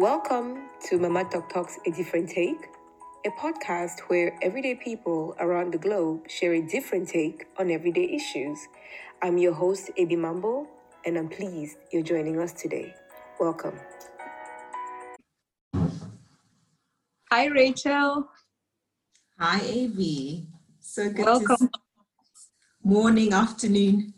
Welcome to Mama Tok Talks A Different Take, a podcast where everyday people around the globe share a different take on everyday issues. I'm your host, Aby Mambo, and I'm pleased you're joining us today. Welcome. Hi, Rachel. Hi, Aby. So good. Welcome. Morning, afternoon.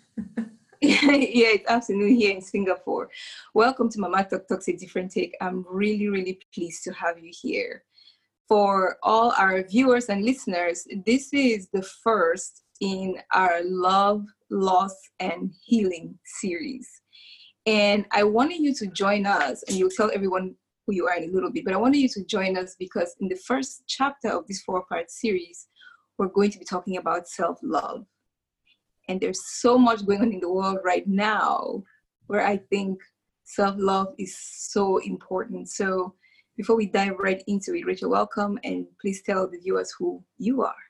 Yeah, it's afternoon here in Singapore. Welcome to Mama Tok Talks A Different Take. I'm really, really pleased to have you here. For all our viewers and listeners, this is the first in our Love, Loss, and Healing series. And I wanted you to join us, and you'll tell everyone who you are in a little bit, but I wanted you to join us because in the first chapter of this four-part series, we're going to be talking about self-love. And there's so much going on in the world right now where I think self-love is so important. So before we dive right into it, Rachel, welcome. And please tell the viewers who you are.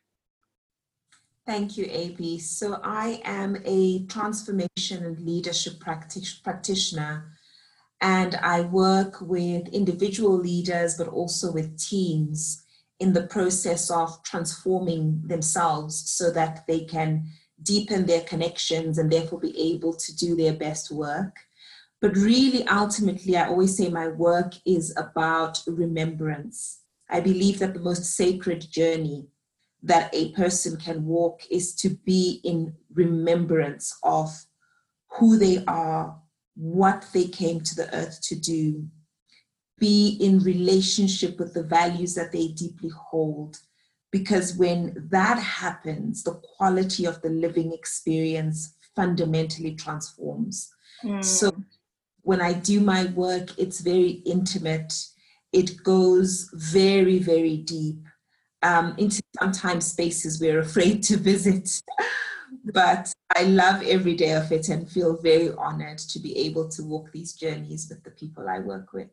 Thank you, Aby. So I am a transformation and leadership practitioner. And I work with individual leaders, but also with teams in the process of transforming themselves so that they can deepen their connections and therefore be able to do their best work. But really, ultimately, I always say my work is about remembrance. I believe that the most sacred journey that a person can walk is to be in remembrance of who they are, what they came to the earth to do, be in relationship with the values that they deeply hold. Because when that happens, the quality of the living experience fundamentally transforms. So when I do my work, it's very intimate. It goes very, very deep into sometimes spaces we're afraid to visit. But I love every day of it and feel very honored to be able to walk these journeys with the people I work with.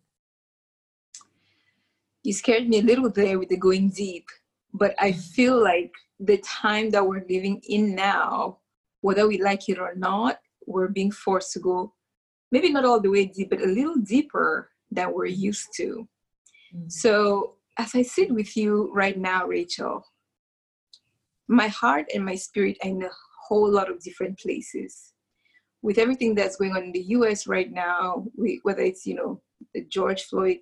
You scared me a little there with the going deep. But I feel like the time that we're living in now, whether we like it or not, we're being forced to go, maybe not all the way deep, but a little deeper than we're used to. So as I sit with you right now, Rachel, my heart and my spirit are in a whole lot of different places. With everything that's going on in the US right now, whether it's, the George Floyd,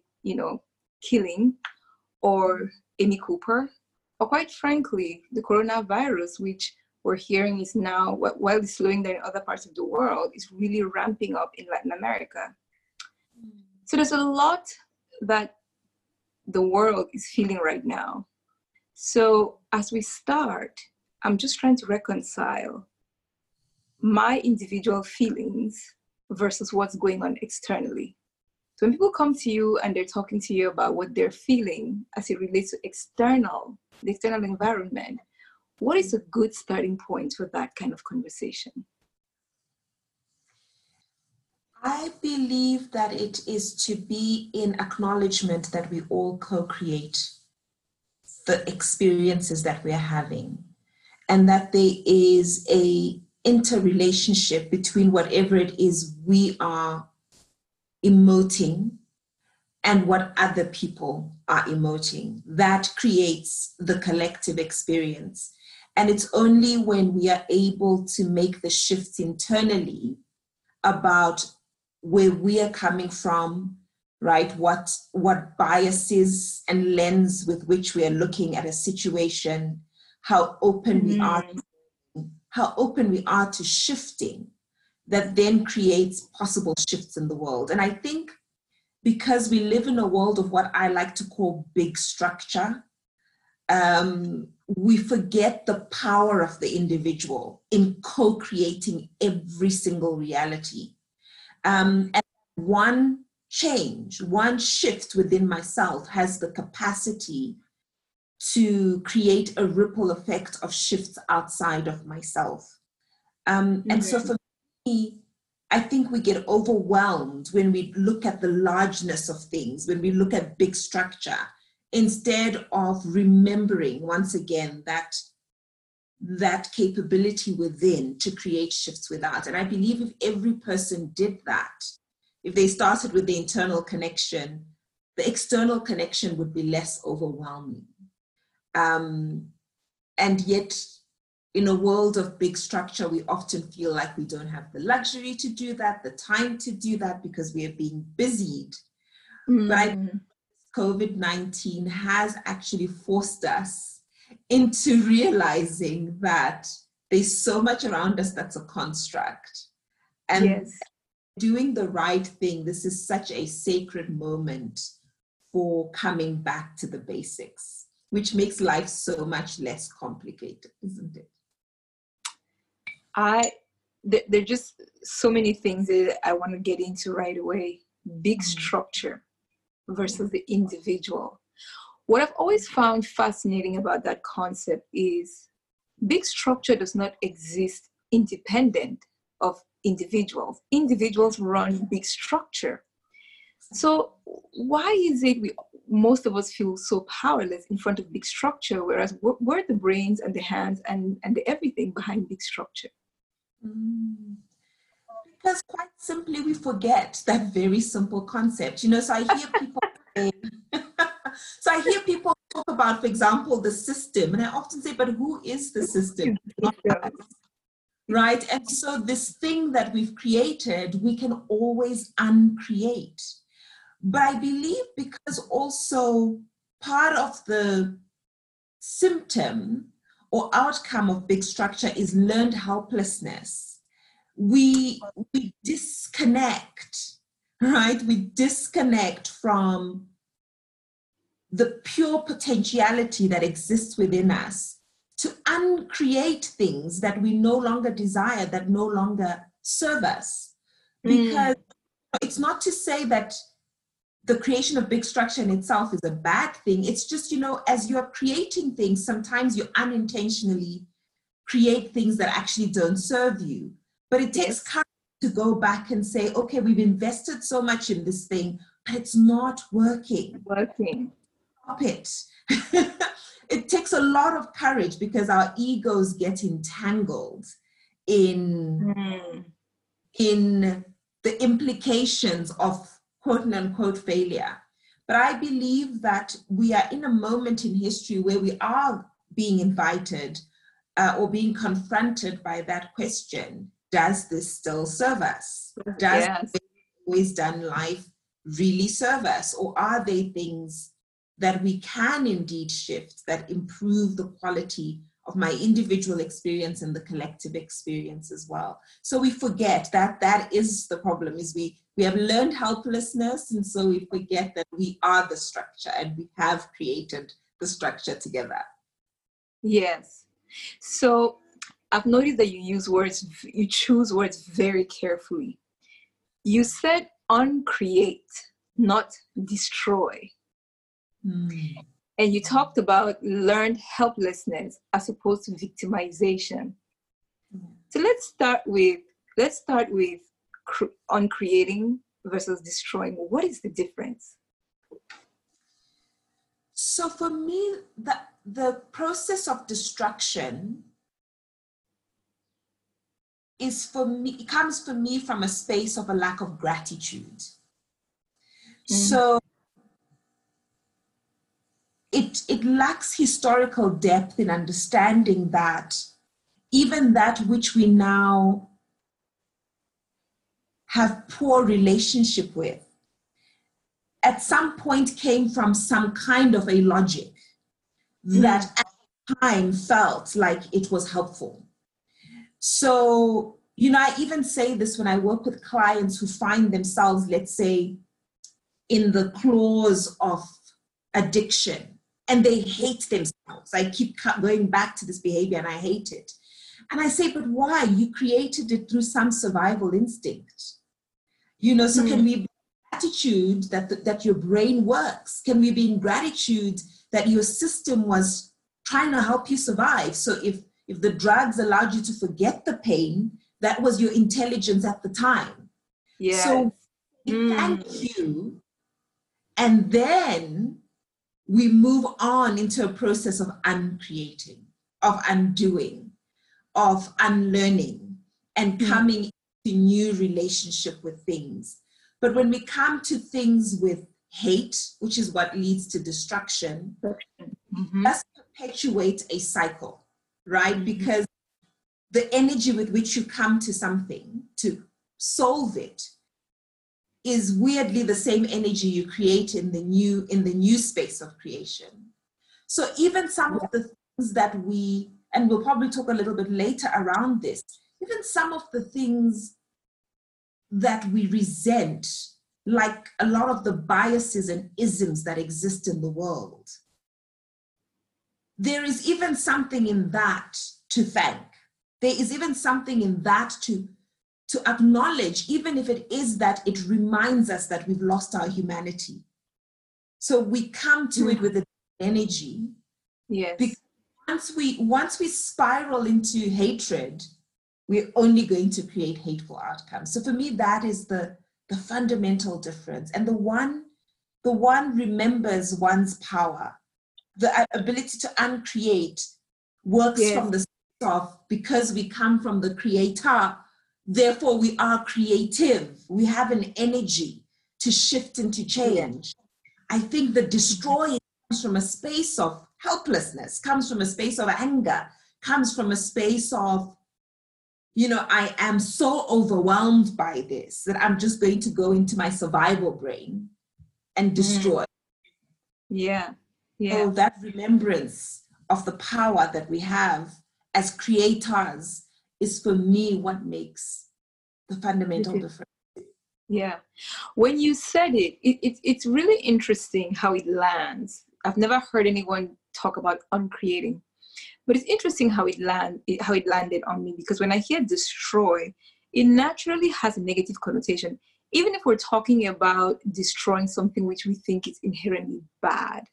killing, or Amy Cooper, or quite frankly, the coronavirus, which we're hearing is now, while it's slowing down in other parts of the world, is really ramping up in Latin America. So there's a lot that the world is feeling right now. So as we start, I'm just trying to reconcile my individual feelings versus what's going on externally. So when people come to you and they're talking to you about what they're feeling as it relates to the external environment, what is a good starting point for that kind of conversation? I believe that it is to be in acknowledgement that we all co-create the experiences that we are having, and that there is an interrelationship between whatever it is we are emoting and what other people are emoting. That creates the collective experience. And it's only when we are able to make the shifts internally about where we are coming from, right? What biases and lens with which we are looking at a situation, how open we are, how open we are to shifting, that then creates possible shifts in the world. And I think because we live in a world of what I like to call big structure, we forget the power of the individual in co-creating every single reality. And one change, one shift within myself has the capacity to create a ripple effect of shifts outside of myself. And so for I think we get overwhelmed when we look at the largeness of things, when we look at big structure, instead of remembering once again that capability within to create shifts without. And I believe if every person did that, if they started with the internal connection, the external connection would be less overwhelming. And yet, in a world of big structure, we often feel like we don't have the luxury to do that, the time to do that, because we are being busied. Right? COVID-19 has actually forced us into realizing that there's so much around us that's a construct. And yes. doing the right thing, this is such a sacred moment for coming back to the basics, which makes life so much less complicated, isn't it? There are just so many things that I want to get into right away. Big structure versus the individual. What I've always found fascinating about that concept is big structure does not exist independent of individuals. Individuals run big structure. So why is it most of us feel so powerless in front of big structure, whereas we're the brains and the hands and the everything behind big structure? Because quite simply, we forget that very simple concept. You know, so I hear people talk about, for example, the system, and I often say, but who is the system? Right? And so this thing that we've created, we can always uncreate. But I believe because also part of the symptom or outcome of big structure is learned helplessness. We disconnect, right? We disconnect from the pure potentiality that exists within us to uncreate things that we no longer desire, that no longer serve us. Because it's not to say that the creation of big structure in itself is a bad thing. It's just, you know, as you're creating things, sometimes you unintentionally create things that actually don't serve you. But it takes courage to go back and say, okay, we've invested so much in this thing, but it's not working. Stop it. It takes a lot of courage because our egos get entangled in the implications of quote unquote failure. But I believe that we are in a moment in history where we are being invited or being confronted by that question. Does this still serve us? Does the way we've always done life really serve us? Or are they things that we can indeed shift that improve the quality of my individual experience and the collective experience as well? So we forget that that is the problem, is we have learned helplessness, and so we forget that we are the structure and we have created the structure together. Yes. So I've noticed that you choose words very carefully. You said uncreate, not destroy. And you talked about learned helplessness as opposed to victimization. So let's start with uncreating versus destroying. What is the difference? So for me, the process of destruction comes from a space of a lack of gratitude. So it lacks historical depth in understanding that even that which we now have poor relationship with at some point came from some kind of a logic that at the time felt like it was helpful. So, you know, I even say this when I work with clients who find themselves, let's say, in the claws of addiction, and they hate themselves. I keep going back to this behavior and I hate it. And I say, but why? You created it through some survival instinct. You know, so can we be in gratitude that your brain works? Can we be in gratitude that your system was trying to help you survive? So if the drugs allowed you to forget the pain, that was your intelligence at the time. Yeah. So thank you. And then we move on into a process of uncreating, of undoing, of unlearning, and coming into new relationship with things. But when we come to things with hate, which is what leads to destruction, mm-hmm. does perpetuate a cycle, right? Mm-hmm. Because the energy with which you come to something to solve it is weirdly the same energy you create in the new space of creation. So even some of the things that we, and we'll probably talk a little bit later around this, even some of the things that we resent, like a lot of the biases and isms that exist in the world, there is even something in that to thank. There is even something in that to acknowledge, even if it is that it reminds us that we've lost our humanity. So we come to it with an energy. Yes. Because once we spiral into hatred, we're only going to create hateful outcomes. So for me, that is the fundamental difference. And the one remembers one's power. The ability to uncreate works from the sense of, because we come from the creator, therefore we are creative. We have an energy to shift and to change. I think the destroying comes from a space of helplessness, comes from a space of anger, comes from a space of, you know, I am so overwhelmed by this that I'm just going to go into my survival brain and destroy. Yeah. Yeah. So that remembrance of the power that we have as creators is, for me, what makes the fundamental difference. Yeah. When you said it's really interesting how it lands. I've never heard anyone talk about uncreating. But it's interesting how it landed on me, because when I hear destroy, it naturally has a negative connotation, even if we're talking about destroying something which we think is inherently bad.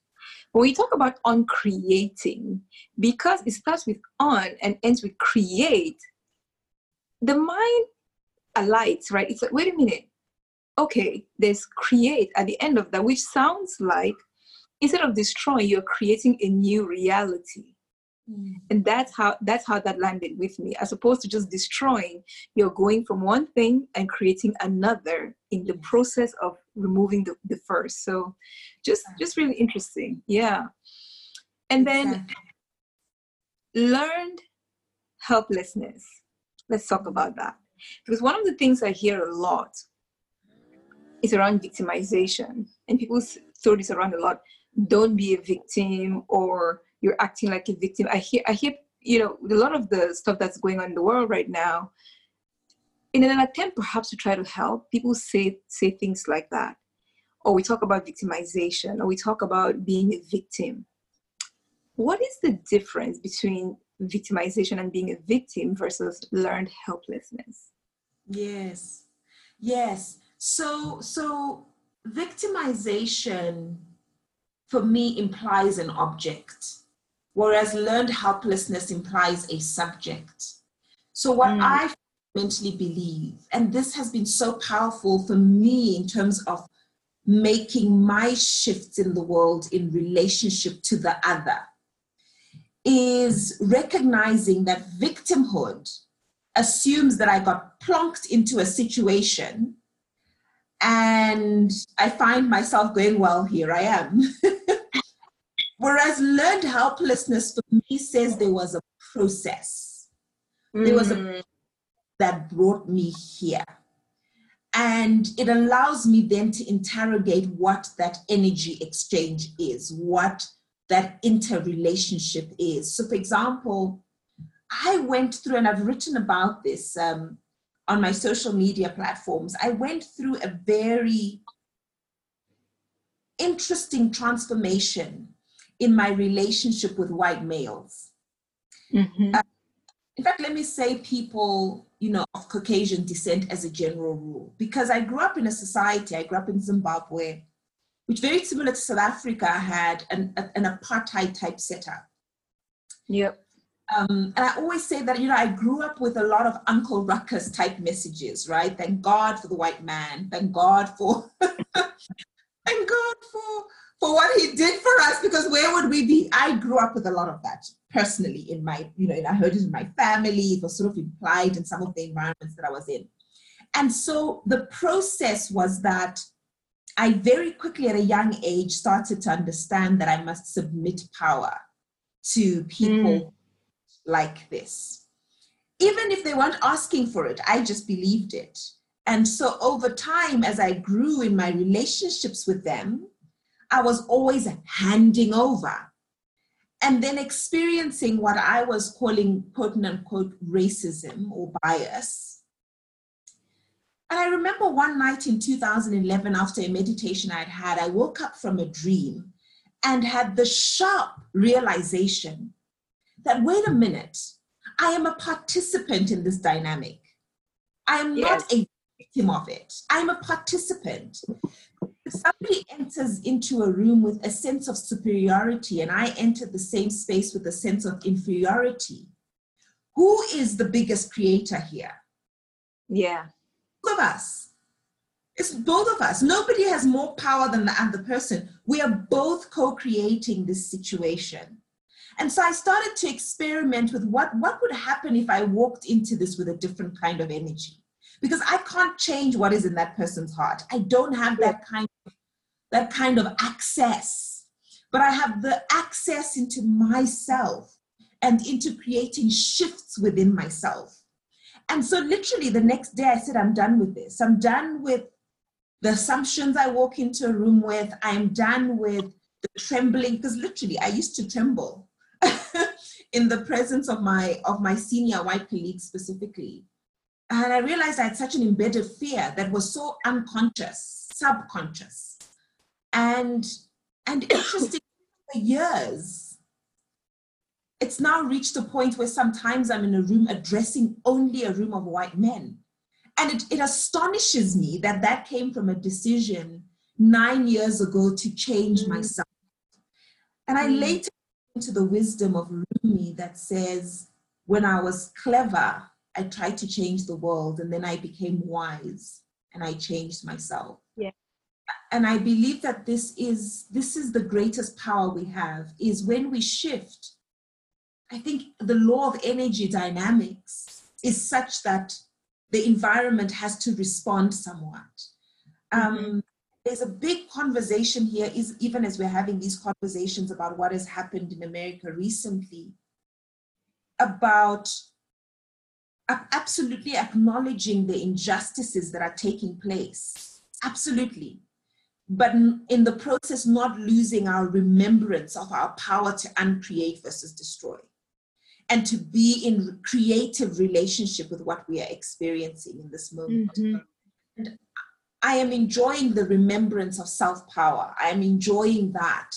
When we talk about uncreating, because it starts with un and ends with create, the mind alights, right? It's like, wait a minute. Okay, there's create at the end of that, which sounds like instead of destroying, you're creating a new reality. And that's how that landed with me. As opposed to just destroying, you're going from one thing and creating another in the process of removing the first. So just really interesting. Yeah. And then learned helplessness. Let's talk about that. Because one of the things I hear a lot is around victimization. And people throw this around a lot. Don't be a victim, or you're acting like a victim. I hear, you know, a lot of the stuff that's going on in the world right now, in an attempt perhaps to try to help, people say things like that. Or we talk about victimization, or we talk about being a victim. What is the difference between victimization and being a victim versus learned helplessness? Yes. So victimization, for me, implies an object, whereas learned helplessness implies a subject. So what I fundamentally believe, and this has been so powerful for me in terms of making my shifts in the world in relationship to the other, is recognizing that victimhood assumes that I got plonked into a situation and I find myself going, well, here I am. Whereas learned helplessness for me says there was a process. There was a process that brought me here. And it allows me then to interrogate what that energy exchange is, what that interrelationship is. So, for example, I went through, and I've written about this on my social media platforms, I went through a very interesting transformation in my relationship with white males. Mm-hmm. In fact, let me say people, you know, of Caucasian descent as a general rule, because I grew up in a society, I grew up in Zimbabwe, which very similar to South Africa had an apartheid type setup. Yep. And I always say that, you know, I grew up with a lot of Uncle Ruckus type messages, right? Thank God for the white man. Thank God for, thank God for what he did for us, because where would we be? I grew up with a lot of that personally in my, you know, and I heard it in my family. It was sort of implied in some of the environments that I was in. And so the process was that I very quickly at a young age started to understand that I must submit power to people like this. Even if they weren't asking for it, I just believed it. And so over time, as I grew in my relationships with them, I was always handing over and then experiencing what I was calling, quote unquote, racism or bias. And I remember one night in 2011, after a meditation I'd had, I woke up from a dream and had the sharp realization that, wait a minute, I am a participant in this dynamic. I am not a victim of it. I'm a participant. If somebody enters into a room with a sense of superiority and I enter the same space with a sense of inferiority, who is the biggest creator here? Yeah. Both of us. It's both of us. Nobody has more power than the other person. We are both co-creating this situation. And so I started to experiment with what would happen if I walked into this with a different kind of energy. Because I can't change what is in that person's heart. I don't have that kind of access. But I have the access into myself and into creating shifts within myself. And so literally the next day I said, I'm done with this. I'm done with the assumptions I walk into a room with. I'm done with the trembling, because literally I used to tremble in the presence of my senior white colleagues specifically. And I realized I had such an embedded fear that was so unconscious, subconscious. And interestingly, for years, it's now reached a point where sometimes I'm in a room addressing only a room of white men. And it astonishes me that came from a decision 9 years ago to change myself. And I later came to the wisdom of Rumi that says, when I was clever, I tried to change the world, and then I became wise and I changed myself. Yeah. And I believe that this is the greatest power we have, is when we shift. I think the law of energy dynamics is such that the environment has to respond somewhat. There's a big conversation here, is even as we're having these conversations about what has happened in America recently, about absolutely acknowledging the injustices that are taking place, absolutely, but in the process not losing our remembrance of our power to uncreate versus destroy, and to be in creative relationship with what we are experiencing in this moment. And I am enjoying the remembrance of self-power. I am enjoying that,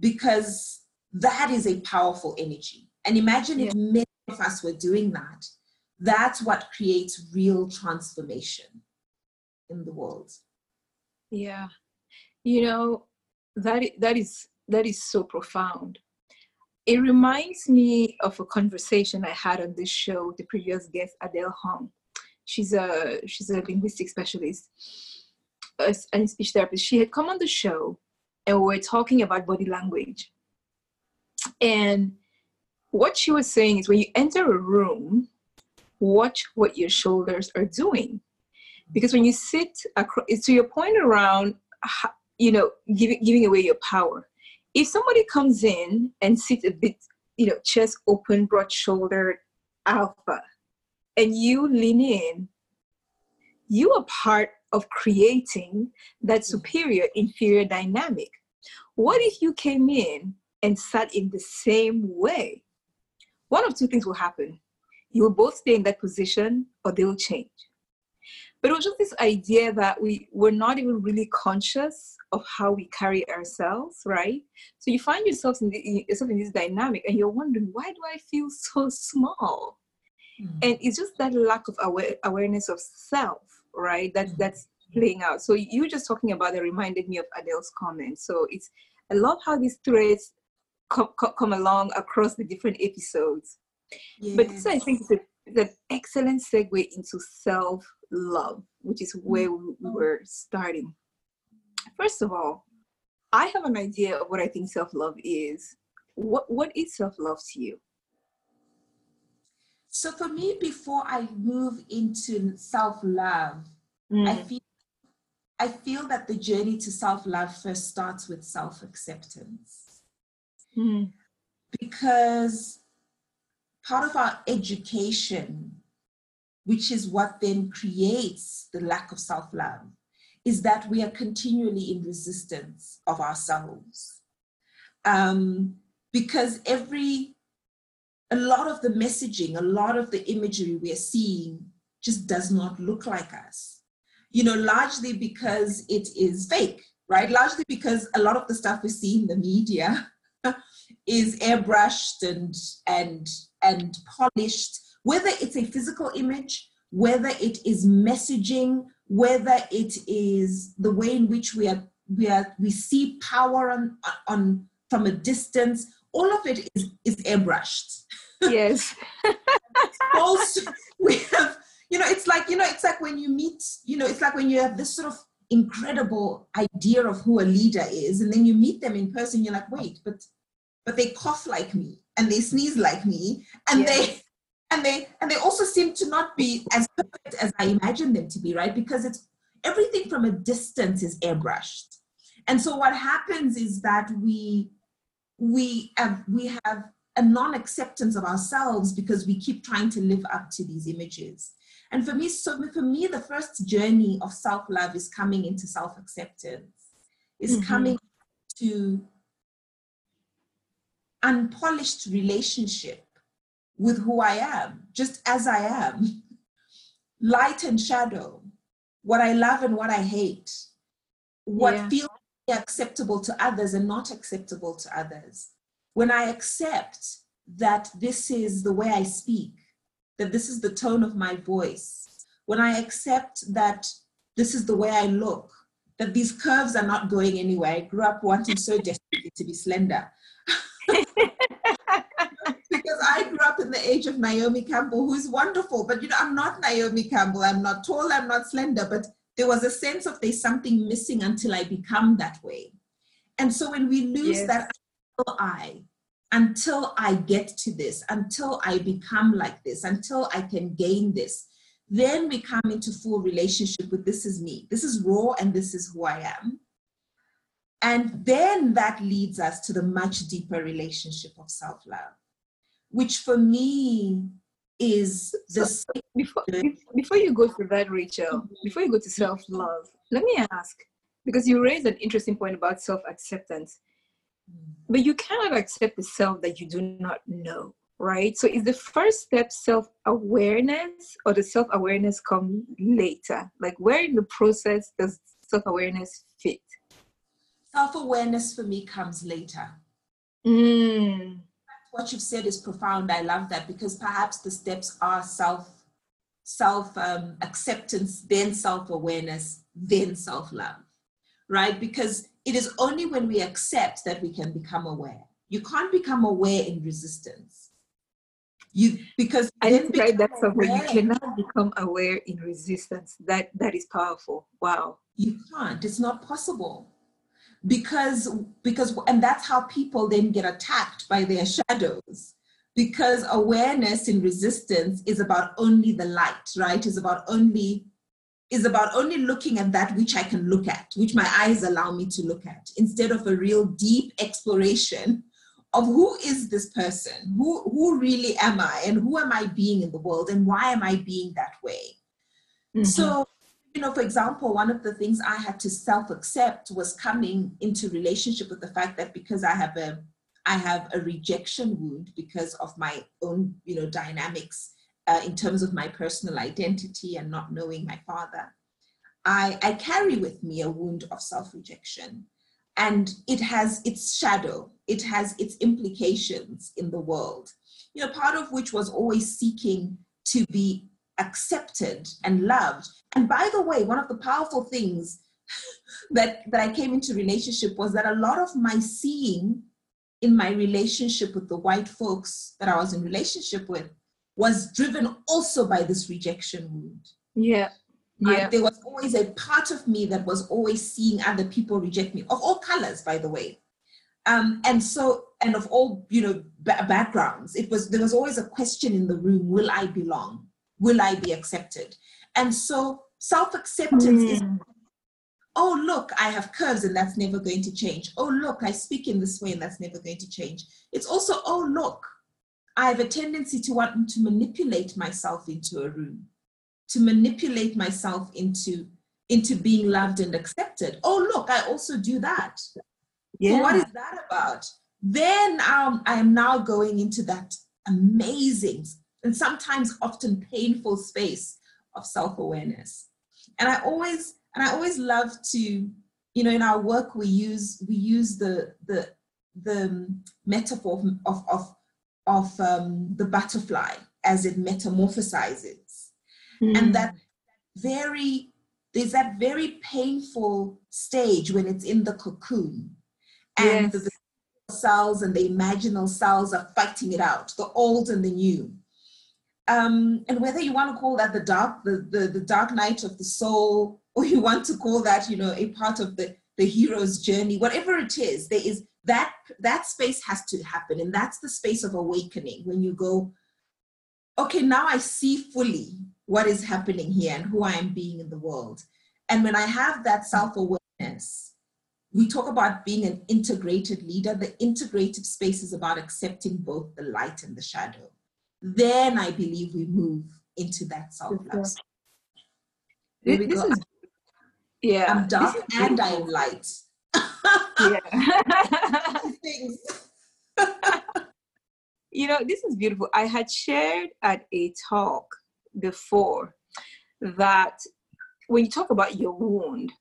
because that is a powerful energy. And imagine if many of us were doing that. That's what creates real transformation in the world. Yeah. You know, that is so profound. It reminds me of a conversation I had on this show, the previous guest, Adele Hong. She's a linguistic specialist and speech therapist. She had come on the show and we were talking about body language. And what she was saying is, when you enter a room, watch what your shoulders are doing, because when you sit across, it's to your point around, you know, giving away your power. If somebody comes in and sits a bit, you know, chest open, broad-shouldered, alpha, and you lean in, you are part of creating that superior inferior dynamic. What if you came in and sat in the same way? One of two things will happen. You will both stay in that position, or they will change. But it was just this idea that we're not even really conscious of how we carry ourselves, right? So you find yourself in this dynamic and you're wondering, why do I feel so small? And it's just that lack of awareness of self, right? That's playing out. So you just talking about that reminded me of Adele's comment. So I love how these threads come along across the different episodes. Yes. But this, I think, is an excellent segue into self-love, which is where we were starting. First of all, I have an idea of what I think self-love is. What is self-love to you? So for me, before I move into self-love, I feel I feel that the journey to self-love first starts with self-acceptance. Mm. Because part of our education, which is what then creates the lack of self-love, is that we are continually in resistance of ourselves. Because a lot of the messaging, a lot of the imagery we are seeing just does not look like us. You know, largely because it is fake, right? Largely because a lot of the stuff we see in the media is airbrushed and polished, whether it's a physical image, whether it is messaging, whether it is the way in which we see power on from a distance. All of it is airbrushed. Yes. Also, we have, it's like when you meet, it's like when you have this sort of incredible idea of who a leader is, and then you meet them in person, you're like, wait, but they cough like me, and they sneeze like me, and yes. they also seem to not be as perfect as I imagined them to be, right? Because it's everything from a distance is airbrushed. And so what happens is that we have a non-acceptance of ourselves because we keep trying to live up to these images. And for me, the first journey of self-love is coming into self-acceptance, is mm-hmm. coming to unpolished relationship with who I am, just as I am, light and shadow, what I love and what I hate, what yeah. feels acceptable to others and not acceptable to others. When I accept that this is the way I speak, that this is the tone of my voice, when I accept that this is the way I look, that these curves are not going anywhere. I grew up wanting so desperately to be slender. Because I grew up in the age of Naomi Campbell, who is wonderful, but I'm not Naomi Campbell. I'm not tall, I'm not slender, but there was a sense of there's something missing until I become that way. And so when we lose yes. that until I get to this, until I become like this, until I can gain this, then we come into full relationship with this is me. This is raw and this is who I am. And then that leads us to the much deeper relationship of self-love, which for me is the... So before you go to that, Rachel, before you go to self-love, let me ask, because you raised an interesting point about self-acceptance, but you cannot accept the self that you do not know, right? So is the first step self-awareness, or the self-awareness come later? Like, where in the process does self-awareness fit? Self-awareness for me comes later. Mm. What you've said is profound. I love that, because perhaps the steps are self acceptance, then self-awareness, then self-love, right? Because it is only when we accept that we can become aware. You can't become aware in resistance. You cannot become aware in resistance. That is powerful. Wow. You can't. It's not possible. Because and that's how people then get attacked by their shadows, because awareness in resistance is about only the light, right? Is about only looking at that which I can look at, which my eyes allow me to look at, instead of a real deep exploration of who is this person, who really am I, and who am I being in the world, and why am I being that way? Mm-hmm. So for example, one of the things I had to self-accept was coming into relationship with the fact that because I have a rejection wound because of my own, dynamics in terms of my personal identity and not knowing my father, I carry with me a wound of self-rejection, and it has its shadow. It has its implications in the world, part of which was always seeking to be accepted and loved. And by the way, one of the powerful things that I came into relationship was that a lot of my seeing in my relationship with the white folks that I was in relationship with was driven also by this rejection wound. Yeah. Yeah. There was always a part of me that was always seeing other people reject me, of all colors, by the way. And of all, backgrounds, there was always a question in the room, will I belong? Will I be accepted? And so self-acceptance is oh, look, I have curves and that's never going to change. Oh, look, I speak in this way and that's never going to change. It's also, oh, look, I have a tendency to want to manipulate myself into a room, to manipulate myself into being loved and accepted. Oh, look, I also do that. Yeah. So what is that about? Then I am now going into that amazing and sometimes often painful space of self-awareness. And I always love to, you know, in our work we use the metaphor of the butterfly as it metamorphosizes. Mm. And there's that very painful stage when it's in the cocoon, and yes, the cells and the imaginal cells are fighting it out, the old and the new. And whether you want to call that the dark night of the soul, or you want to call that, you know, a part of the hero's journey, whatever it is, there is that space has to happen. And that's the space of awakening, when you go, okay, now I see fully what is happening here and who I am being in the world. And when I have that self-awareness, we talk about being an integrated leader. The integrative space is about accepting both the light and the shadow. Then I believe we move into that self-love. Yeah, I'm dark and I am light. Yeah. Things. You know, this is beautiful. I had shared at a talk before that when you talk about your wound,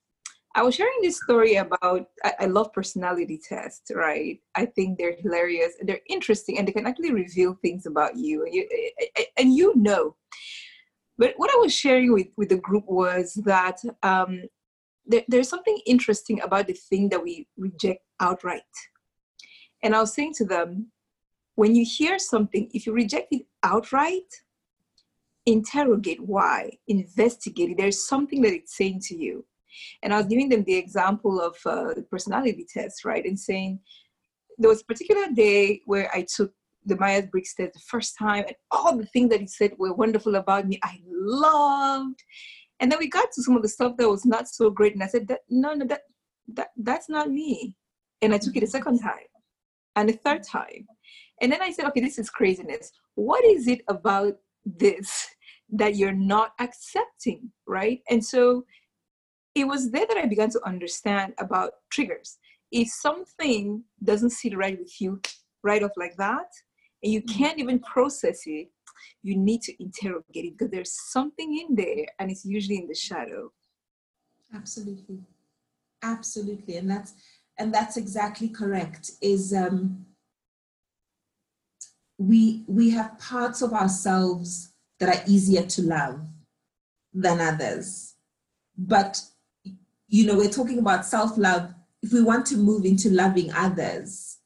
I was sharing this story about, I love personality tests, right? I think they're hilarious, they're interesting, and they can actually reveal things about you. And you know. But what I was sharing with the group was that there's something interesting about the thing that we reject outright. And I was saying to them, when you hear something, if you reject it outright, interrogate why, investigate it. There's something that it's saying to you. And I was giving them the example of the personality test, right? And saying, there was a particular day where I took the Myers-Briggs test the first time, and all the things that he said were wonderful about me, I loved. And then we got to some of the stuff that was not so great. And I said, that's not me. And I took it a second time and a third time. And then I said, okay, this is craziness. What is it about this that you're not accepting, right? And so it was there that I began to understand about triggers. If something doesn't sit right with you right off like that, and you can't even process it, you need to interrogate it, because there's something in there, and it's usually in the shadow. Absolutely. Absolutely. And that's exactly correct. Is we have parts of ourselves that are easier to love than others. But, you know, we're talking about self-love. If we want to move into loving others,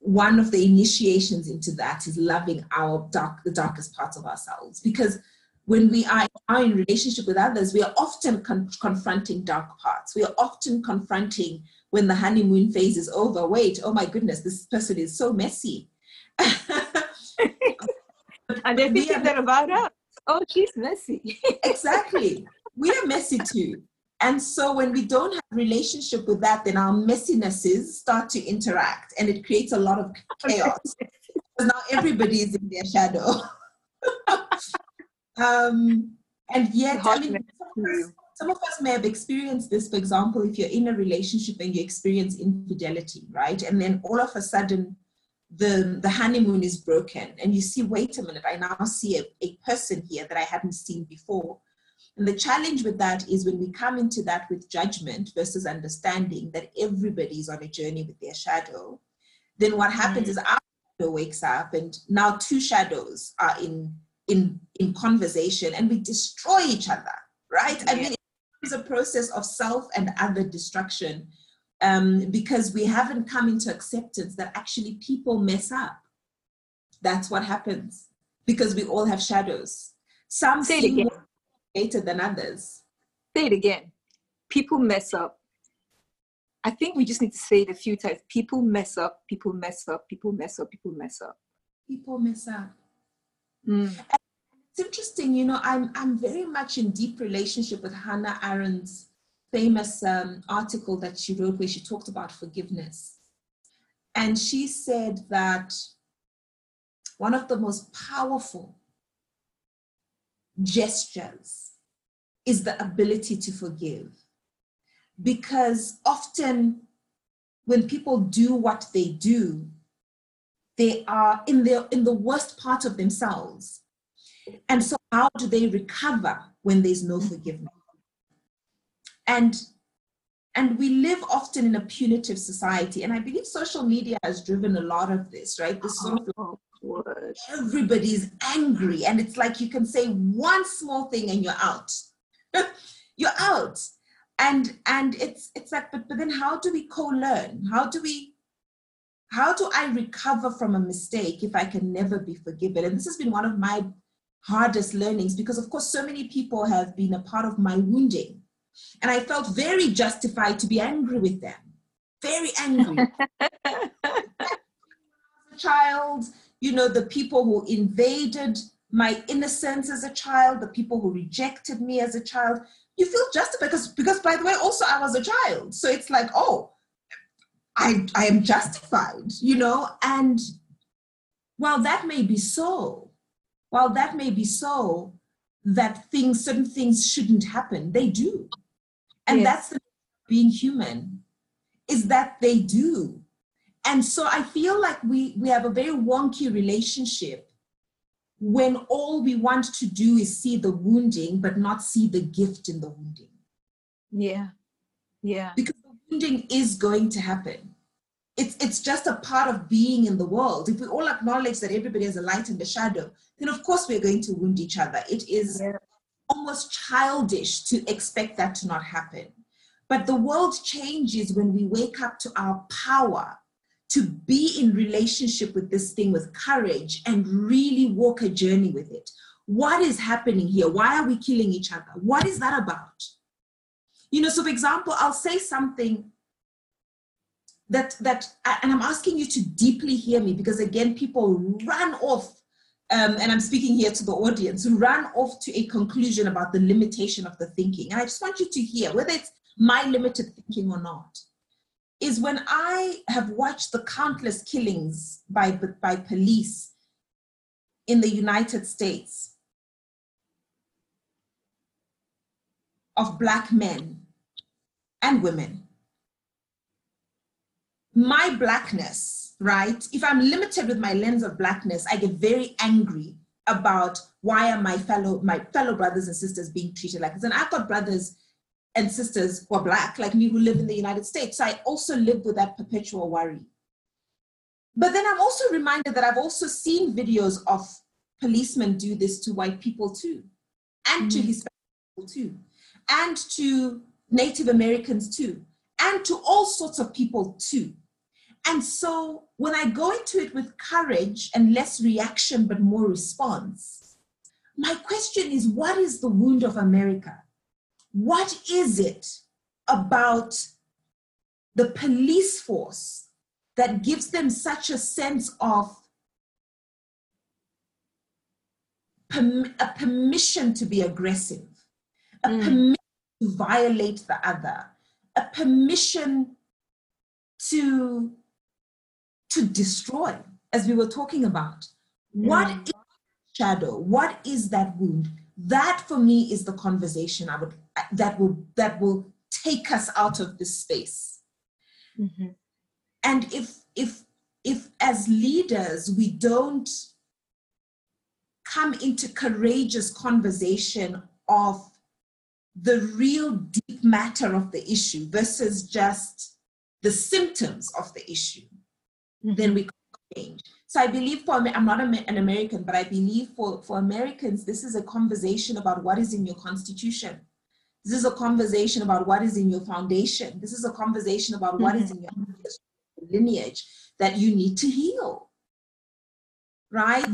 one of the initiations into that is loving the darkest parts of ourselves. Because when we are in relationship with others, we are often confronting dark parts. We are often confronting, when the honeymoon phase is over, wait, oh my goodness, this person is so messy. And they're thinking that about us. Oh, she's messy. Exactly. We are messy too. And so when we don't have a relationship with that, then our messinesses start to interact, and it creates a lot of chaos. Because now everybody is in their shadow. And yet, I mean, some of us may have experienced this. For example, if you're in a relationship and you experience infidelity, right? And then all of a sudden, the honeymoon is broken, and you see, wait a minute, I now see a person here that I hadn't seen before. And the challenge with that is when we come into that with judgment versus understanding that everybody's on a journey with their shadow, then what happens is our shadow wakes up, and now two shadows are in conversation, and we destroy each other, right? Yeah. I mean, it's a process of self and other destruction, because we haven't come into acceptance that actually people mess up. That's what happens, because we all have shadows. Some say it again. Than others. Say it again. People mess up. I think we just need to say it a few times. People mess up, people mess up, people mess up, people mess up. People mess up. Mm. It's interesting, you know, I'm very much in deep relationship with Hannah Arendt's famous article that she wrote where she talked about forgiveness. And she said that one of the most powerful gestures is the ability to forgive. Because often when people do what they do, they are in the worst part of themselves. And so how do they recover when there's no forgiveness? And we live often in a punitive society. And I believe social media has driven a lot of this, right? This sort of like, everybody's angry. And it's like you can say one small thing and you're out. You're out. And it's like, but then how do we co-learn? How do I recover from a mistake if I can never be forgiven? And this has been one of my hardest learnings, because of course so many people have been a part of my wounding. And I felt very justified to be angry with them, very angry. As a child, you know, the people who invaded my innocence as a child, the people who rejected me as a child, you feel justified because by the way, also I was a child. So it's like, oh, I am justified, you know? And while that may be so, that certain things shouldn't happen, they do. And yes, that's the being human, is that they do. And so I feel like we have a very wonky relationship when all we want to do is see the wounding, but not see the gift in the wounding. Yeah, yeah. Because the wounding is going to happen. It's just a part of being in the world. If we all acknowledge that everybody has a light and a shadow, then of course we're going to wound each other. It is almost childish to expect that to not happen. But the world changes when we wake up to our power to be in relationship with this thing with courage and really walk a journey with it. What is happening here? Why are we killing each other? What is that about? You know, so for example, I'll say something and I'm asking you to deeply hear me, because again, people run off, and I'm speaking here to the audience, who run off to a conclusion about the limitation of the thinking. And I just want you to hear, whether it's my limited thinking or not, is when I have watched the countless killings by police in the United States of Black men and women, my Blackness, right? If I'm limited with my lens of Blackness, I get very angry about why are my fellow brothers and sisters being treated like this. And I've got brothers and sisters who are Black, like me, who live in the United States. So I also live with that perpetual worry. But then I'm also reminded that I've also seen videos of policemen do this to white people too, and to Hispanic people too, and to Native Americans too, and to all sorts of people too. And so when I go into it with courage and less reaction, but more response, my question is, what is the wound of America? What is it about the police force that gives them such a sense of a permission to be aggressive, a permission to violate the other, a permission to destroy, as we were talking about? What is shadow? What is that wound? That for me is the conversation that will take us out of this space. Mm-hmm. And if as leaders we don't come into courageous conversation of the real deep matter of the issue versus just the symptoms of the issue, then we can't change. So I believe I'm not an American, but I believe for Americans, this is a conversation about what is in your constitution. This is a conversation about what is in your foundation. This is a conversation about what is in your lineage that you need to heal, right?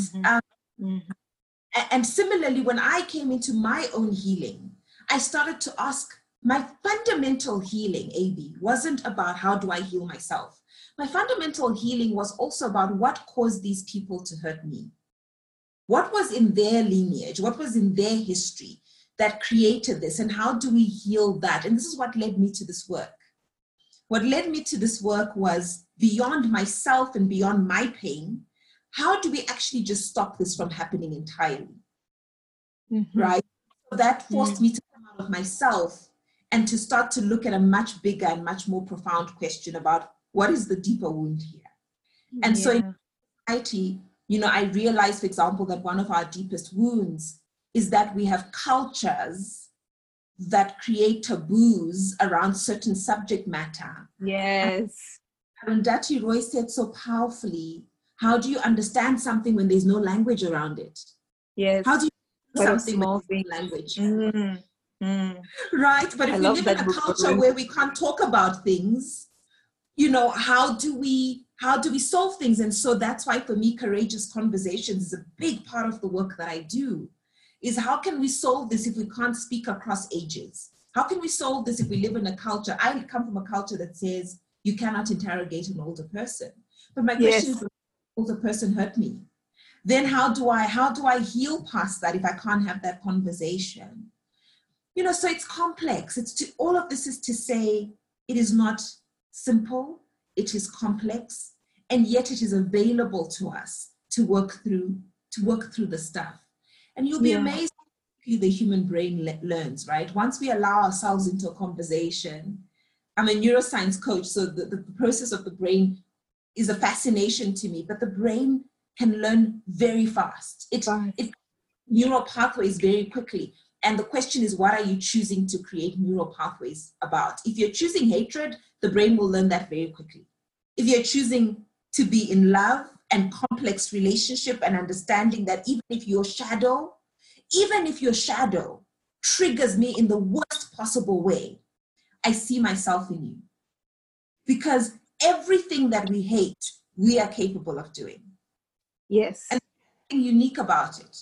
And similarly, when I came into my own healing, I started to ask, my fundamental healing, AB, wasn't about how do I heal myself. My fundamental healing was also about what caused these people to hurt me. What was in their lineage? What was in their history that created this, and how do we heal that? And this is what led me to this work. What led me to this work was beyond myself and beyond my pain. How do we actually just stop this from happening entirely? Mm-hmm. Right? So that forced me to come out of myself and to start to look at a much bigger and much more profound question about what is the deeper wound here? And so in society, you know, I realized, for example, that one of our deepest wounds is that we have cultures that create taboos around certain subject matter. Yes. Arundhati Roy said so powerfully, how do you understand something when there's no language around it? Yes. How do you understand something with no language? Right? But if we live in a culture where we can't talk about things, you know, how do we solve things? And so that's why for me, courageous conversations is a big part of the work that I do. Is how can we solve this if we can't speak across ages? How can we solve this if we live in a culture? I come from a culture that says you cannot interrogate an older person. But my question is, older person hurt me. Then how do I heal past that if I can't have that conversation? You know, so it's complex. All of this is to say it is not simple, it is complex, and yet it is available to us to work through the stuff. And you'll be amazed how the human brain learns, right? Once we allow ourselves into a conversation, I'm a neuroscience coach, so the process of the brain is a fascination to me, but the brain can learn very fast. It neural pathways very quickly. And the question is, what are you choosing to create neural pathways about? If you're choosing hatred, the brain will learn that very quickly. If you're choosing to be in love, and complex relationship and understanding that even if your shadow triggers me in the worst possible way, I see myself in you. Because everything that we hate, we are capable of doing. Yes. And something unique about it.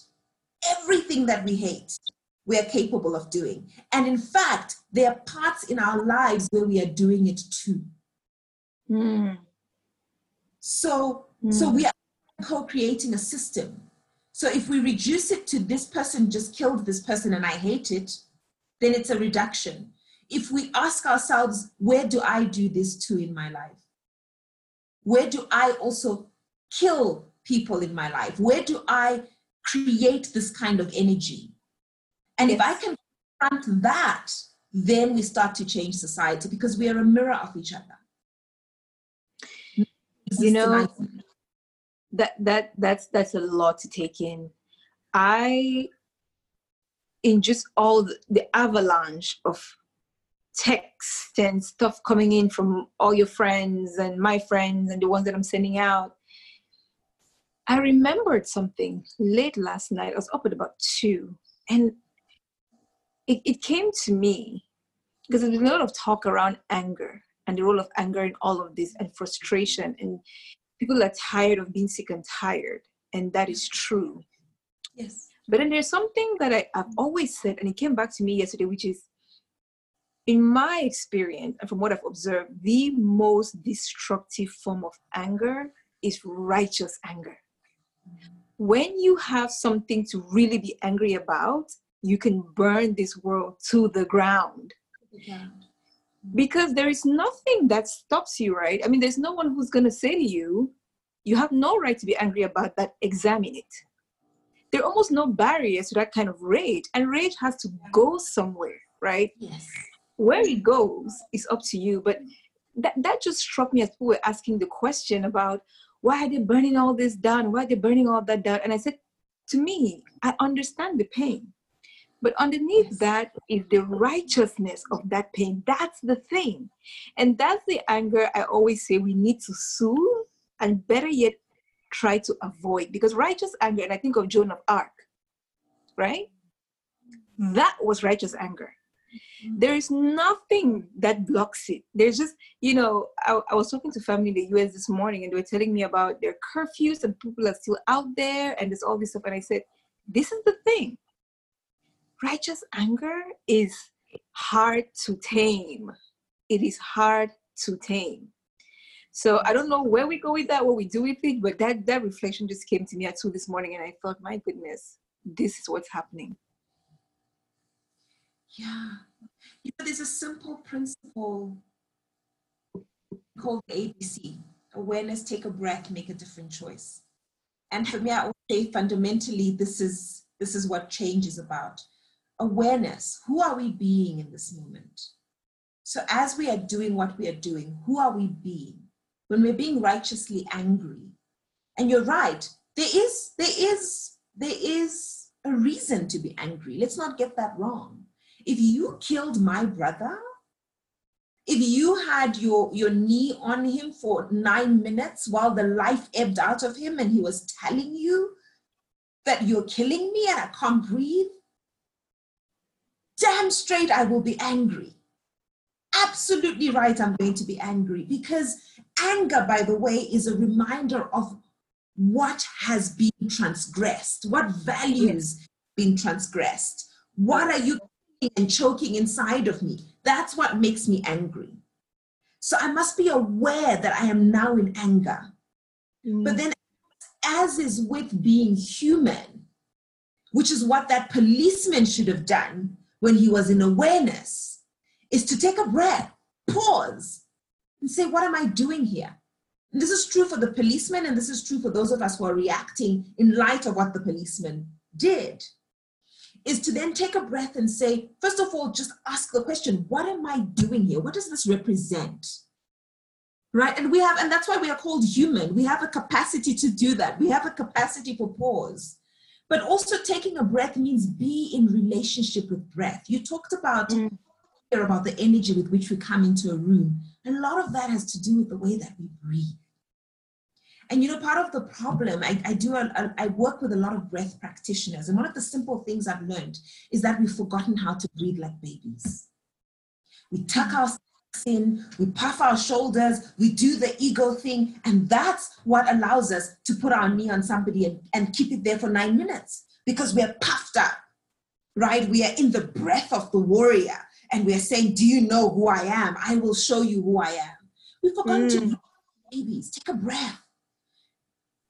Everything that we hate, we are capable of doing. And in fact, there are parts in our lives where we are doing it too. Mm. So we are co-creating a system. So if we reduce it to this person just killed this person and I hate it, then it's a reduction. If we ask ourselves, where do I do this too in my life? Where do I also kill people in my life? Where do I create this kind of energy? And if I can confront that, then we start to change society because we are a mirror of each other. You know, that's a lot to take in. In just all the avalanche of text and stuff coming in from all your friends and my friends and the ones that I'm sending out, I remembered something late last night. I was up at about 2, and it came to me because there's a lot of talk around anger and the role of anger in all of this, and frustration, and people are tired of being sick and tired, and that is true. Yes. But then there's something that I've always said, and it came back to me yesterday, which is, in my experience, and from what I've observed, the most destructive form of anger is righteous anger. When you have something to really be angry about, you can burn this world to the ground. Okay. Because there is nothing that stops you, right? I mean, there's no one who's going to say to you, you have no right to be angry about that, examine it. There are almost no barriers to that kind of rage. And rage has to go somewhere, right? Yes. Where it goes is up to you. But that just struck me as people were asking the question about, why are they burning all this down? Why are they burning all that down? And I said, to me, I understand the pain. But underneath that is the righteousness of that pain. That's the thing. And that's the anger I always say we need to soothe and better yet try to avoid. Because righteous anger, and I think of Joan of Arc, right? That was righteous anger. There is nothing that blocks it. There's just, you know, I was talking to family in the US this morning, and they were telling me about their curfews and people are still out there and there's all this stuff. And I said, this is the thing. Righteous anger is hard to tame. It is hard to tame. So I don't know where we go with that, what we do with it, but that reflection just came to me at 2 this morning, and I thought, my goodness, this is what's happening. Yeah. You know, there's a simple principle called the ABC. Awareness, take a breath, make a different choice. And for me, I would say fundamentally, this is what change is about. Awareness, who are we being in this moment? So as we are doing what we are doing, who are we being? When we're being righteously angry, and you're right, there is a reason to be angry. Let's not get that wrong. If you killed my brother, if you had your knee on him for 9 minutes while the life ebbed out of him and he was telling you that you're killing me and I can't breathe, damn straight I will be angry. Absolutely right, I'm going to be angry. Because anger, by the way, is a reminder of what has been transgressed, what values been transgressed, what are you and choking inside of me. That's what makes me angry. So I must be aware that I am now in anger. But then, as is with being human, which is what that policeman should have done when he was in awareness, is to take a breath, pause, and say, what am I doing here? And this is true for the policeman, and this is true for those of us who are reacting in light of what the policeman did, is to then take a breath and say, first of all, just ask the question, what am I doing here? What does this represent? Right? And that's why we are called human. We have a capacity to do that. We have a capacity for pause. But also taking a breath means be in relationship with breath. You talked about the energy with which we come into a room. And a lot of that has to do with the way that we breathe. And you know, part of the problem, I work with a lot of breath practitioners. And one of the simple things I've learned is that we've forgotten how to breathe like babies. We tuck our stomachs in, we puff our shoulders, we do the ego thing. And that's what allows us to put our knee on somebody and keep it there for 9 minutes, because we are puffed up, right? We are in the breath of the warrior. And we're saying, do you know who I am? I will show you who I am. We've forgotten to breathe like babies. Take a breath.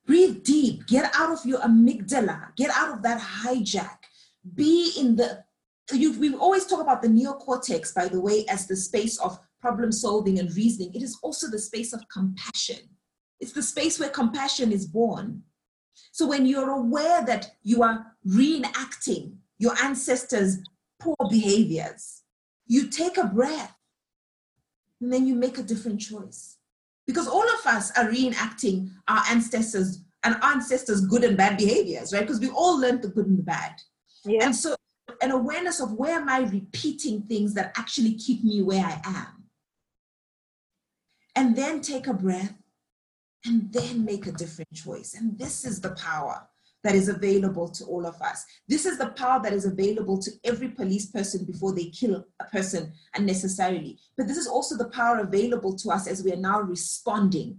Breathe deep. Get out of your amygdala. Get out of that hijack. Be in the... We always talk about the neocortex, by the way, as the space of problem solving and reasoning. It is also the space of compassion. It's the space where compassion is born. So when you're aware that you are reenacting your ancestors' poor behaviors, you take a breath and then you make a different choice. Because all of us are reenacting our ancestors' good and bad behaviors, right? Because we all learned the good and the bad. Yeah. And so an awareness of where am I repeating things that actually keep me where I am. And then take a breath and then make a different choice. And this is the power that is available to all of us. This is the power that is available to every police person before they kill a person unnecessarily. But this is also the power available to us as we are now responding.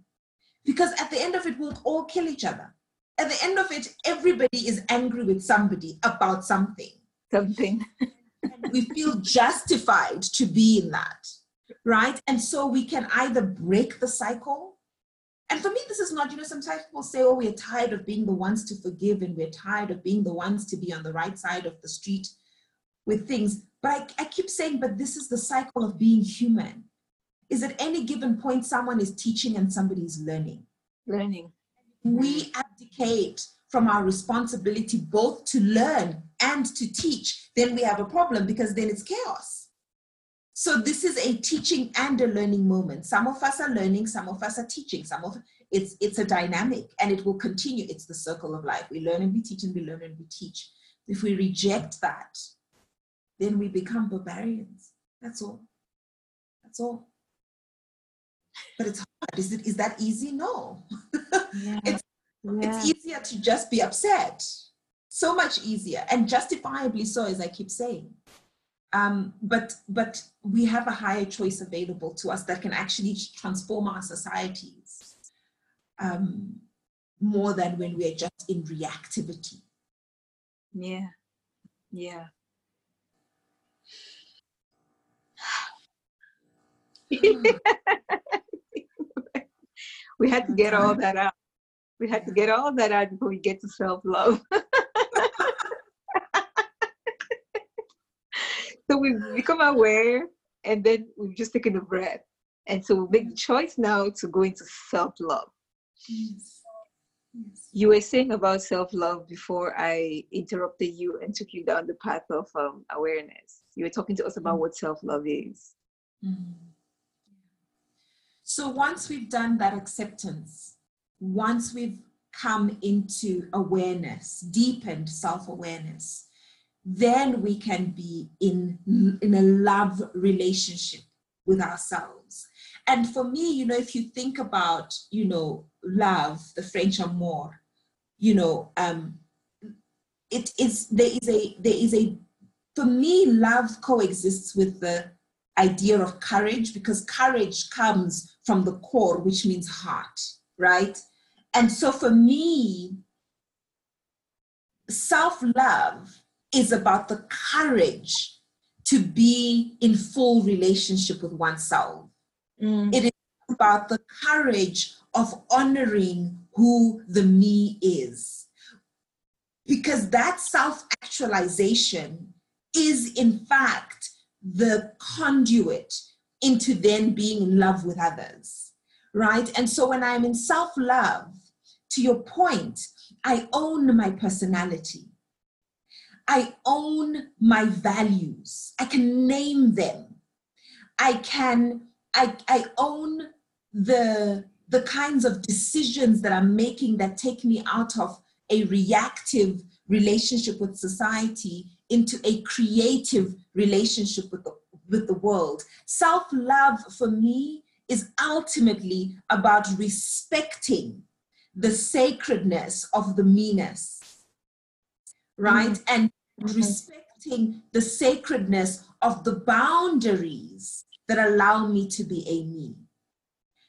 Because at the end of it, we'll all kill each other. At the end of it, everybody is angry with somebody about something. And we feel justified to be in that, right? And so we can either break the cycle. And for me, this is not, sometimes people say, oh, we're tired of being the ones to forgive and we're tired of being the ones to be on the right side of the street with things. But I keep saying, but this is the cycle of being human. Is at any given point, someone is teaching and somebody is learning. We abdicate from our responsibility both to learn and to teach. Then we have a problem, because then it's chaos. So this is a teaching and a learning moment. Some of us are learning, some of us are teaching, it's a dynamic, and it will continue. It's the circle of life. We learn and we teach, and we learn and we teach. If we reject that, then we become barbarians. That's all. But it's hard. Is that easy? No. Yeah. It's easier to just be upset. So much easier, and justifiably so, as I keep saying. But we have a higher choice available to us that can actually transform our societies more than when we are just in reactivity. Yeah. We had to get all that out. We had to get all that out before we get to self-love. So we become aware, and then we've just taken a breath. And so we make the choice now to go into self-love. Yes. Yes. You were saying about self-love before I interrupted you and took you down the path of awareness. You were talking to us about what self-love is. Mm. So once we've done that acceptance, once we've come into awareness, deepened self-awareness, then we can be in a love relationship with ourselves. And for me, you know, if you think about, you know, love, the French amour, you know, for me, love coexists with the idea of courage, because courage comes from the core, which means heart, right? And so for me, self-love is about the courage to be in full relationship with oneself. Mm. It is about the courage of honoring who the me is. Because that self-actualization is, in fact, the conduit into then being in love with others, right? And so when I'm in self-love, to your point, I own my personality. I own my values. I can name them. I own the kinds of decisions that I'm making that take me out of a reactive relationship with society into a creative relationship with the world. Self-love for me is ultimately about respecting the sacredness of the meanness, right? Mm-hmm. And respecting the sacredness of the boundaries that allow me to be a me.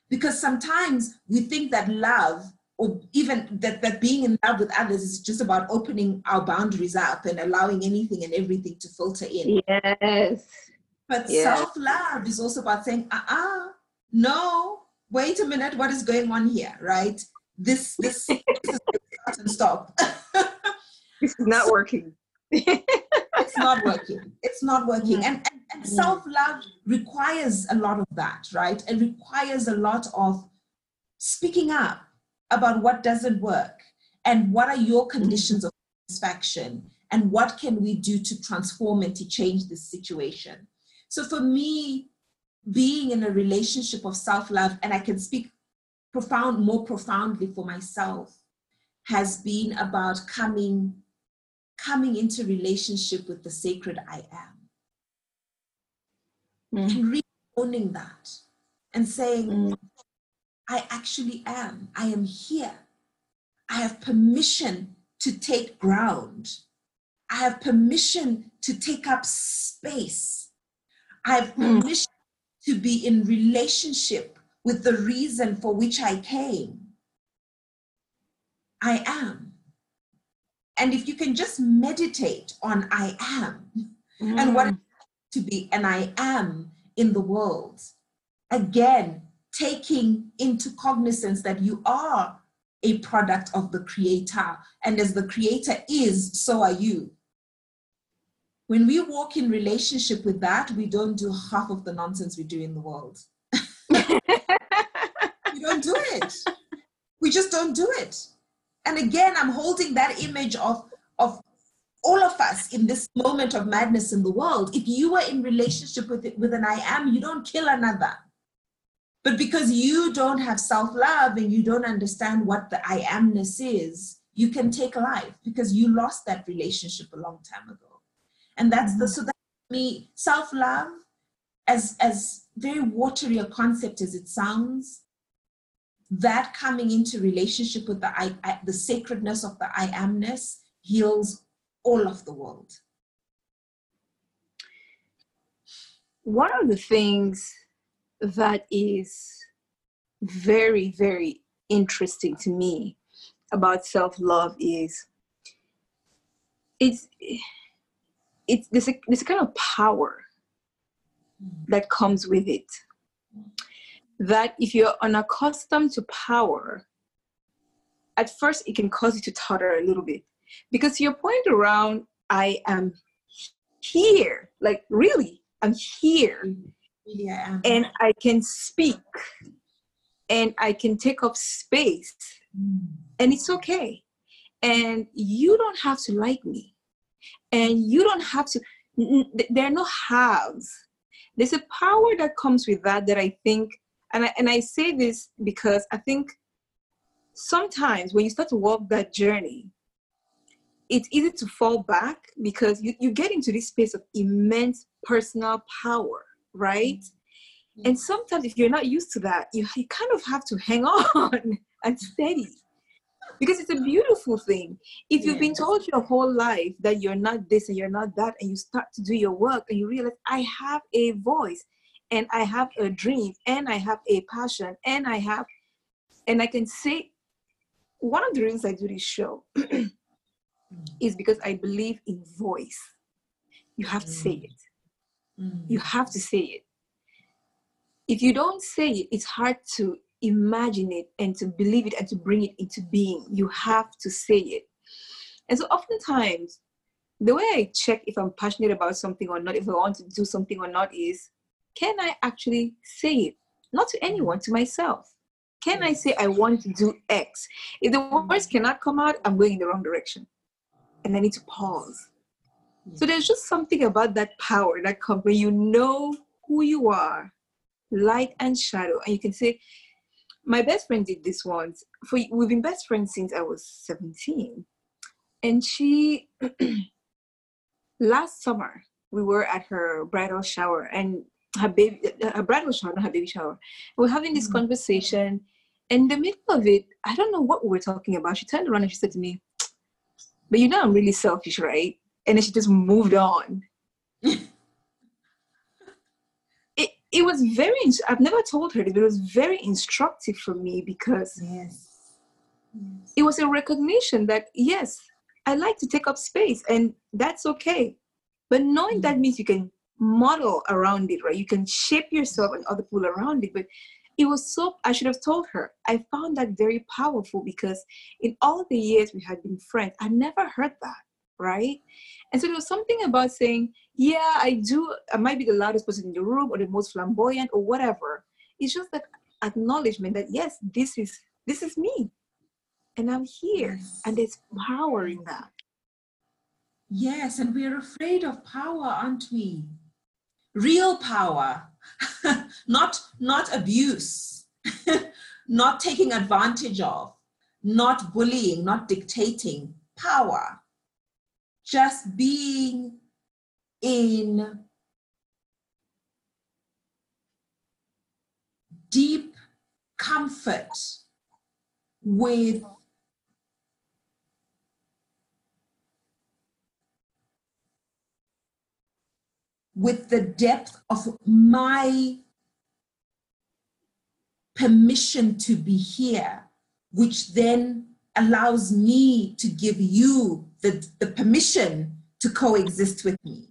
Because sometimes we think that love, or even that being in love with others, is just about opening our boundaries up and allowing anything and everything to filter in. Yes. But self-love is also about saying, no, wait a minute, what is going on here, right? This this is start and stop. This is not working. It's not working. And self-love requires a lot of that, right? It requires a lot of speaking up about what doesn't work and what are your conditions of satisfaction and what can we do to transform and to change this situation. So for me, being in a relationship of self-love, and I can speak more profoundly for myself, has been about coming into relationship with the sacred I am. Mm. And really owning that and saying, I actually am. I am here. I have permission to take ground. I have permission to take up space. I have permission to be in relationship with the reason for which I came. I am. And if you can just meditate on I am and what it means to be an I am in the world, again, taking into cognizance that you are a product of the Creator, and as the Creator is, so are you. When we walk in relationship with that, we don't do half of the nonsense we do in the world. We don't do it. We just don't do it. And again, I'm holding that image of all of us in this moment of madness in the world. If you were in relationship with an I am, you don't kill another. But because you don't have self-love and you don't understand what the I amness is, you can take life because you lost that relationship a long time ago. And so that for me, self-love, as very watery a concept as it sounds, that coming into relationship with the sacredness of the I amness heals all of the world. One of the things that is very, very interesting to me about self-love is it's there's a kind of power that comes with it. That if you're unaccustomed to power, at first it can cause you to totter a little bit. Because your point around I am here. Like, really, I'm here. Yeah. And I can speak. And I can take up space. And it's okay. And you don't have to like me. And you don't have to. There are no halves. There's a power that comes with that, that I think, and I say this because I think sometimes when you start to walk that journey, it's easy to fall back because you get into this space of immense personal power, right? Mm-hmm. And sometimes if you're not used to that, you kind of have to hang on and steady, because it's a beautiful thing. If you've been told your whole life that you're not this and you're not that, and you start to do your work and you realize, I have a voice and I have a dream and I have a passion and I can say, one of the reasons I do this show is because I believe in voice. You have to say it. You have to say it. If you don't say it, it's hard to imagine it and to believe it and to bring it into being. You have to say it. And so oftentimes, the way I check if I'm passionate about something or not, if I want to do something or not, is, can I actually say it? Not to anyone, to myself. Can I say I want to do X? If the words cannot come out, I'm going in the wrong direction. And I need to pause. So there's just something about that power that comes when you know who you are, light and shadow. And you can say, my best friend did this once. We've been best friends since I was 17. And she, last summer, we were at her bridal shower and her bridal shower. We're having this conversation. And in the middle of it, I don't know what we were talking about. She turned around and she said to me, but you know I'm really selfish, right? And then she just moved on. It was very, I've never told her this, but it was very instructive for me because it was a recognition that, yes, I like to take up space and that's okay. But knowing that means you can model around it, right? You can shape yourself and other people around it. But it was so, I should have told her. I found that very powerful because in all the years we had been friends, I never heard that, right? And so there was something about saying, yeah, I do. I might be the loudest person in the room or the most flamboyant or whatever. It's just that acknowledgement that, yes, this is me. And I'm here. Yes. And there's power in that. Yes, and we're afraid of power, aren't we? Real power, not abuse, not taking advantage of, not bullying, not dictating. Power, just being in deep comfort with the depth of my permission to be here, which then allows me to give you the permission to coexist with me.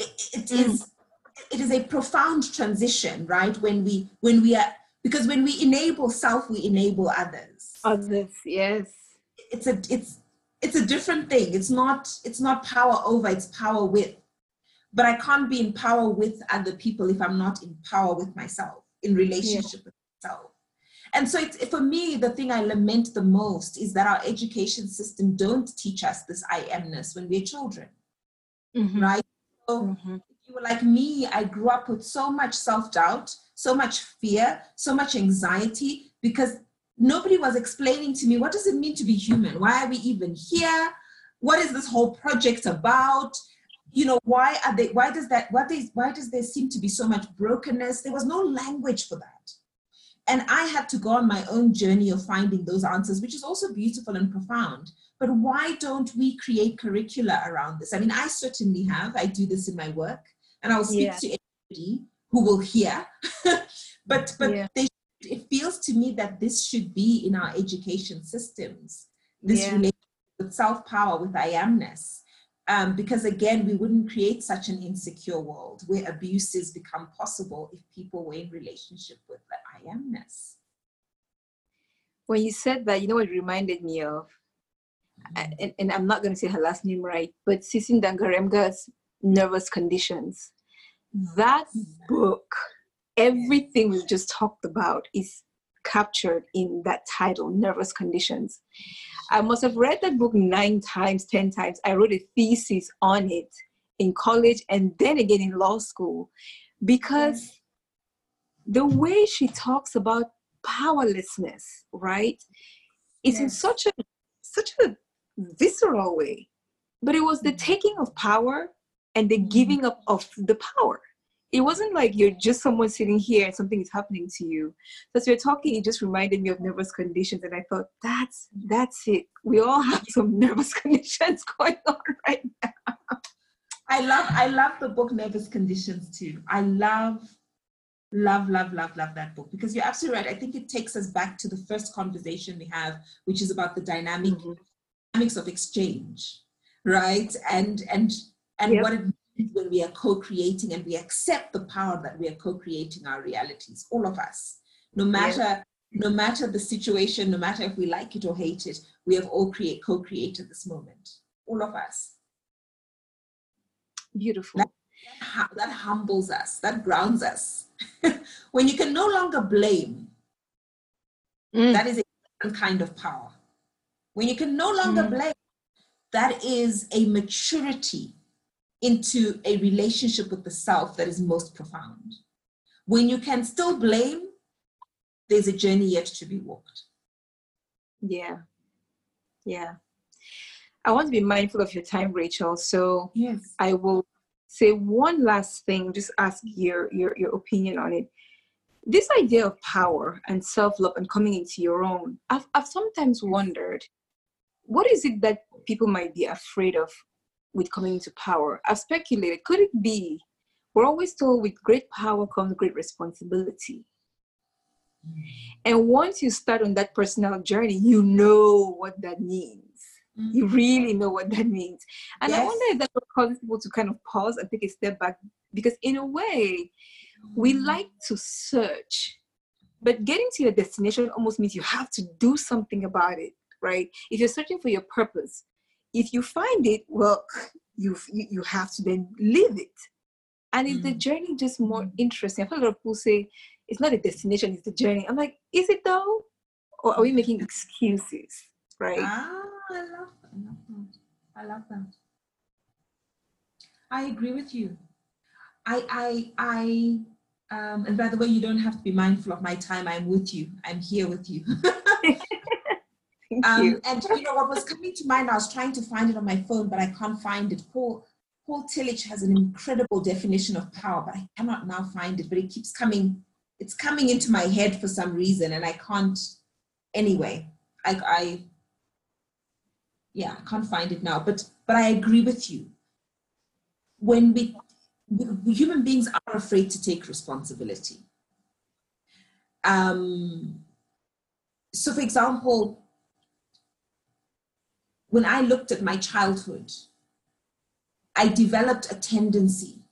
It is a profound transition, right? When we are, because when we enable self, we enable others. Others, yes. It's a different thing. It's not power over, it's power with. But I can't be in power with other people if I'm not in power with myself, in relationship with myself. And so for me, the thing I lament the most is that our education system don't teach us this I amness when we're children, right? So if you were like me, I grew up with so much self-doubt, so much fear, so much anxiety, because nobody was explaining to me, what does it mean to be human? Why are we even here? What is this whole project about? You know, why does there seem to be so much brokenness? There was no language for that. And I had to go on my own journey of finding those answers, which is also beautiful and profound. But why don't we create curricula around this? I mean, I certainly have. I do this in my work, and I'll speak to anybody who will hear. but it feels to me that this should be in our education systems, this relationship with self-power, with I amness. Because again, we wouldn't create such an insecure world where abuses become possible if people were in relationship with the I amness. When you said that, you know what it reminded me of? And I'm not going to say her last name right, but Sisi Dangaremga's Nervous Conditions. That book, everything we've just talked about is captured in that title, Nervous Conditions. I must have read that book 9 times, 10 times. I wrote a thesis on it in college and then again in law school, because the way she talks about powerlessness, right, is in such a visceral way. But it was the taking of power and the giving up of the power. It wasn't like you're just someone sitting here and something is happening to you. So as you're talking, it just reminded me of Nervous Conditions. And I thought, that's it. We all have some nervous conditions going on right now. I love the book Nervous Conditions too. I love that book, because you're absolutely right. I think it takes us back to the first conversation we have, which is about the dynamics of exchange, right? And what it means when we are co-creating and we accept the power that we are co-creating our realities, all of us, no matter the situation, no matter if we like it or hate it, we have all co-created this moment, all of us. Beautiful. That humbles us, that grounds us. When you can no longer blame, that is a different kind of power. When you can no longer blame, that is a maturity into a relationship with the self that is most profound. When you can still blame, there's a journey yet to be walked. Yeah. Yeah. I want to be mindful of your time, Rachel. So yes. I will say one last thing, just ask your opinion on it. This idea of power and self-love and coming into your own, I've sometimes wondered, what is it that people might be afraid of with coming into power? I've speculated, could it be, we're always told with great power comes great responsibility. And once you start on that personal journey, you know what that means. You really know what that means. And I wonder if that will cause people to kind of pause and take a step back, because in a way, we like to search, but getting to your destination almost means you have to do something about it, right? If you're searching for your purpose, if you find it, well, you have to then live it. And is the journey just more interesting? I've heard a lot of people say, it's not a destination, it's the journey. I'm like, is it though? Or are we making excuses, right? I love that. I agree with you. I and by the way, you don't have to be mindful of my time. I'm with you. I'm here with you. Thank you. And you know what was coming to mind? I was trying to find it on my phone, but I can't find it. Paul Tillich has an incredible definition of power, but I cannot now find it. But it keeps coming. It's coming into my head for some reason, and I can't. Anyway, I can't find it now, but I agree with you. When we human beings are afraid to take responsibility. So for example, when I looked at my childhood, I developed a tendency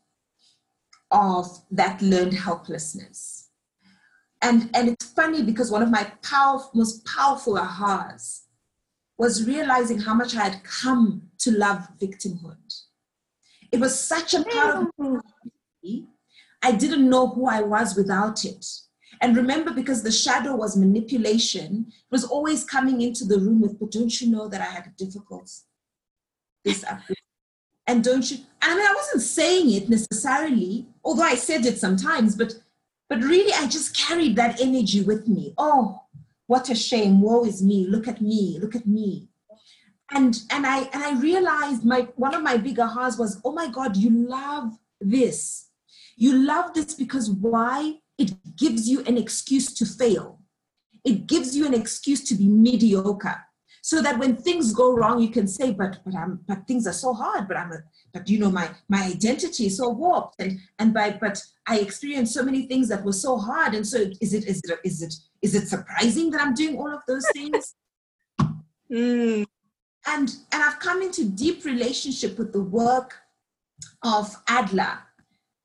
of that learned helplessness. And it's funny because one of my most powerful ahas was realizing how much I had come to love victimhood. It was such a part of me. I didn't know who I was without it. And remember, because the shadow was manipulation, it was always coming into the room with, but don't you know that I had a difficult this upbringing? And don't you? And I mean, I wasn't saying it necessarily, although I said it sometimes, but really I just carried that energy with me. Oh, what a shame, woe is me, look at me. And I realized one of my big ahas was, oh my God, you love this because why? It gives you an excuse to fail. It gives you an excuse to be mediocre, so that when things go wrong, you can say, but things are so hard, but my identity is so warped, but I experienced so many things that were so hard, and so is it surprising that I'm doing all of those things? And I've come into deep relationship with the work of Adler,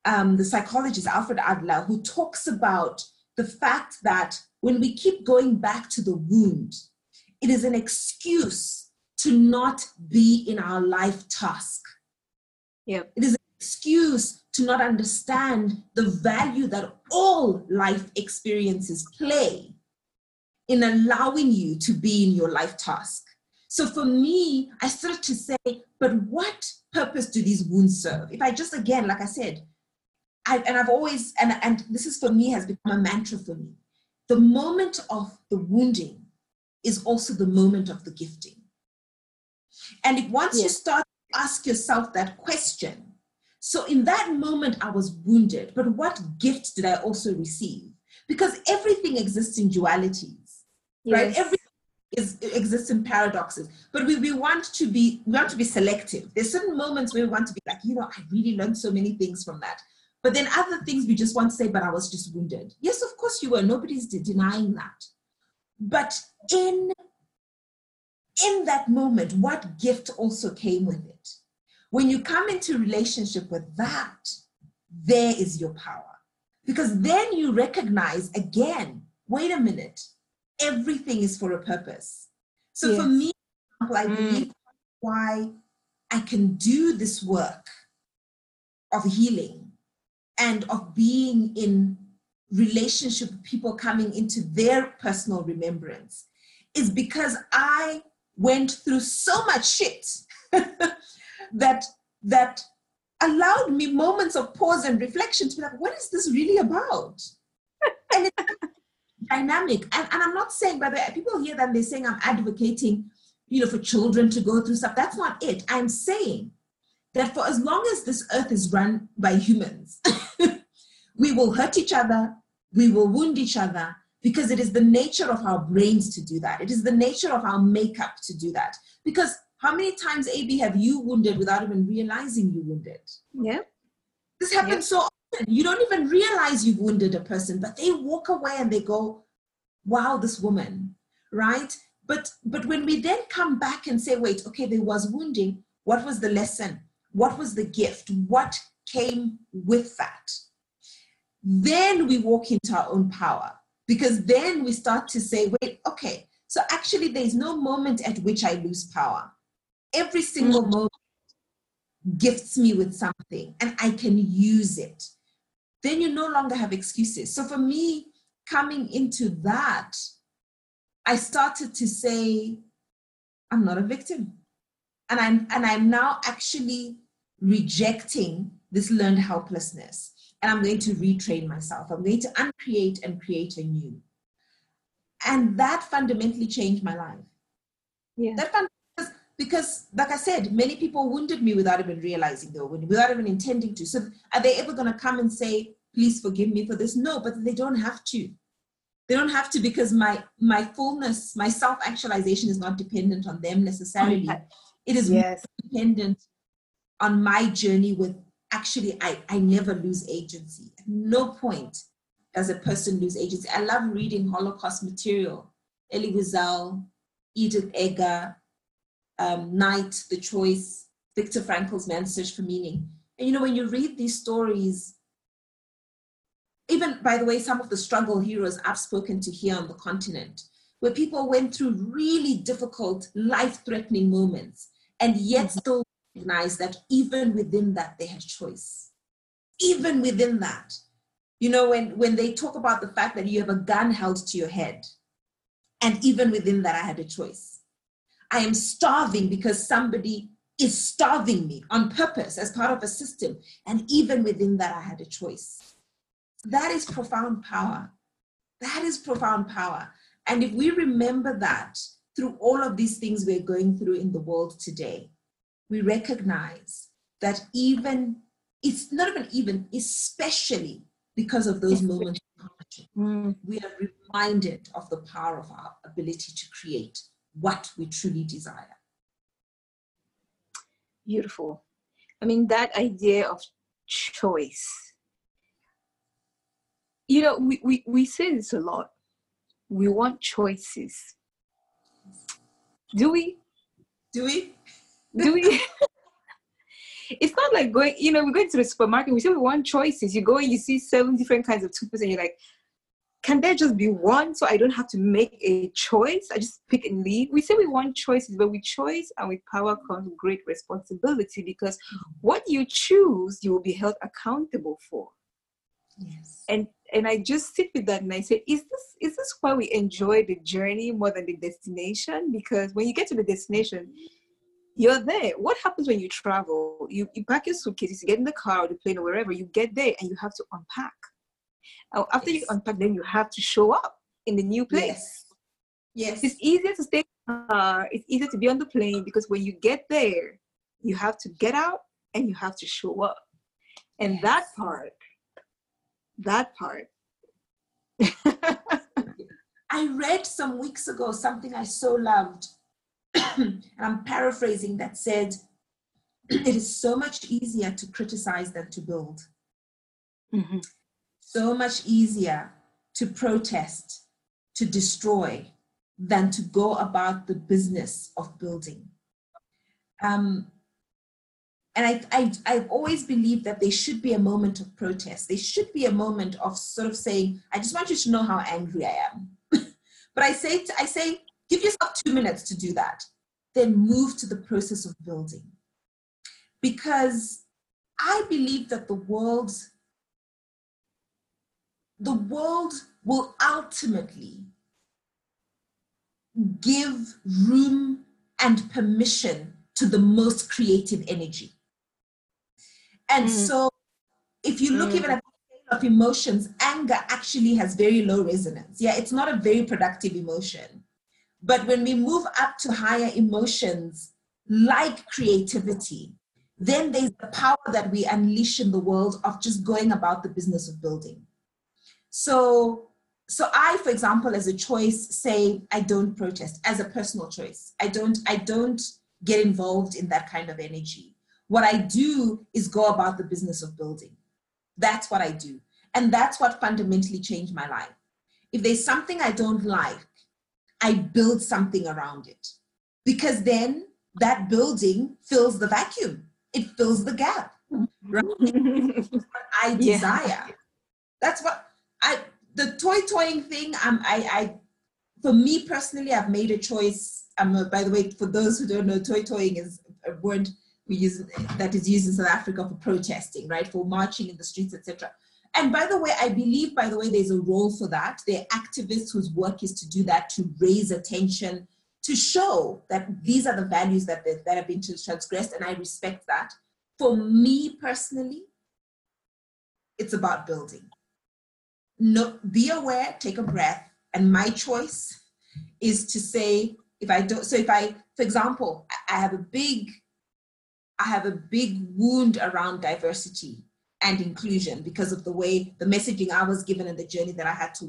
the psychologist Alfred Adler, who talks about the fact that when we keep going back to the wound, it is an excuse to not be in our life task. Yep. It is an excuse to not understand the value that all life experiences play in allowing you to be in your life task. So for me, I started to say, but what purpose do these wounds serve? If I just, again, like I said, and this is for me has become a mantra for me. The moment of the wounding is also the moment of the gifting. And if once you start to ask yourself that question, so in that moment I was wounded, but what gift did I also receive? Because everything exists in dualities, right? Everything exists in paradoxes, but we want to be selective. There's certain moments where we want to be like, you know, I really learned so many things from that. But then other things we just want to say, but I was just wounded. Yes, of course you were. Nobody's denying that. But in that moment, what gift also came with it? When you come into relationship with that, there is your power. Because then you recognize again, wait a minute, everything is for a purpose. So for me, I believe why I can do this work of healing and of being in relationship with people coming into their personal remembrance is because I went through so much shit that allowed me moments of pause and reflection to be like, what is this really about? And it's dynamic. And I'm not saying, by the way, people hear that they're saying I'm advocating, you know, for children to go through stuff. That's not it. I'm saying that for as long as this earth is run by humans, we will hurt each other, we will wound each other, because it is the nature of our brains to do that. It is the nature of our makeup to do that. Because how many times, AB, have you wounded without even realizing you wounded? Yeah. This happens so often. You don't even realize you've wounded a person, but they walk away and they go, wow, this woman, right? But when we then come back and say, wait, okay, there was wounding. What was the lesson? What was the gift? What came with that? Then we walk into our own power, because then we start to say, wait, okay, so actually there's no moment at which I lose power. Every single moment gifts me with something and I can use it. Then you no longer have excuses. So for me, coming into that, I started to say, I'm not a victim. And I'm now actually rejecting this learned helplessness. And I'm going to retrain myself. I'm going to uncreate and create anew. And that fundamentally changed my life. Yeah. Because, like I said, many people wounded me without even realizing they were wounded, without even intending to. So are they ever going to come and say, please forgive me for this? No, but they don't have to. They don't have to, because my fullness, my self-actualization is not dependent on them necessarily. It is dependent on my journey with, actually, I never lose agency. At no point does a person lose agency. I love reading Holocaust material. Elie Wiesel, Edith Eger, Knight, The Choice, Viktor Frankl's Man's Search for Meaning. And you know, when you read these stories, even, by the way, some of the struggle heroes I've spoken to here on the continent, where people went through really difficult, life-threatening moments, and yet still recognize that even within that they had choice. Even within that, you know, when they talk about the fact that you have a gun held to your head, and even within that I had a choice. I am starving because somebody is starving me on purpose as part of a system, and even within that I had a choice. That is profound power. That is profound power. And if we remember that through all of these things we're going through in the world today, we recognize that even, it's not even even, especially because of those moments, we are reminded of the power of our ability to create what we truly desire. Beautiful. I mean, that idea of choice. You know, we say this a lot. We want choices. Do we? It's not like going, you know, we go into the supermarket, we say we want choices. You go and you see 7 different kinds of toothpaste and you're like, can there just be one so I don't have to make a choice? I just pick and leave. We say we want choices, but with choice and with power comes great responsibility, because what you choose, you will be held accountable for. Yes. And I just sit with that and I say, is this why we enjoy the journey more than the destination? Because when you get to the destination, you're there. What happens when you travel? You pack your suitcases, you get in the car or the plane or wherever, you get there and you have to unpack. And after you unpack, then you have to show up in the new place. Yes. It's easier to stay in the car. It's easier to be on the plane, because when you get there, you have to get out and you have to show up. And yes. That part. I read some weeks ago something I so loved, and I'm paraphrasing, that said, it is so much easier to criticize than to build. Mm-hmm. So much easier to protest, to destroy, than to go about the business of building. And I've always believed that there should be a moment of protest. There should be a moment of sort of saying, I just want you to know how angry I am. But I say, give yourself 2 minutes to do that. Then move to the process of building. Because I believe that the world will ultimately give room and permission to the most creative energy. And so if you look even at the scale of emotions, anger actually has very low resonance. Yeah, it's not a very productive emotion. But when we move up to higher emotions, like creativity, then there's the power that we unleash in the world of just going about the business of building. So I, for example, as a choice, say, I don't protest, as a personal choice. I don't get involved in that kind of energy. What I do is go about the business of building. That's what I do. And that's what fundamentally changed my life. If there's something I don't like, I build something around it, because then that building fills the vacuum. It fills the gap, right? That's what I desire. Yeah. That's what the toying thing. I for me personally, I've made a choice. By the way, for those who don't know, toying is a word we use that is used in South Africa for protesting, right? For marching in the streets, etc. And by the way, I believe, there's a role for that. There are activists whose work is to do that, to raise attention, to show that these are the values that have been transgressed, and I respect that. For me personally, it's about building. No, be aware, take a breath, and my choice is to say, I have a big wound around diversity and inclusion because of the way the messaging I was given and the journey that I had to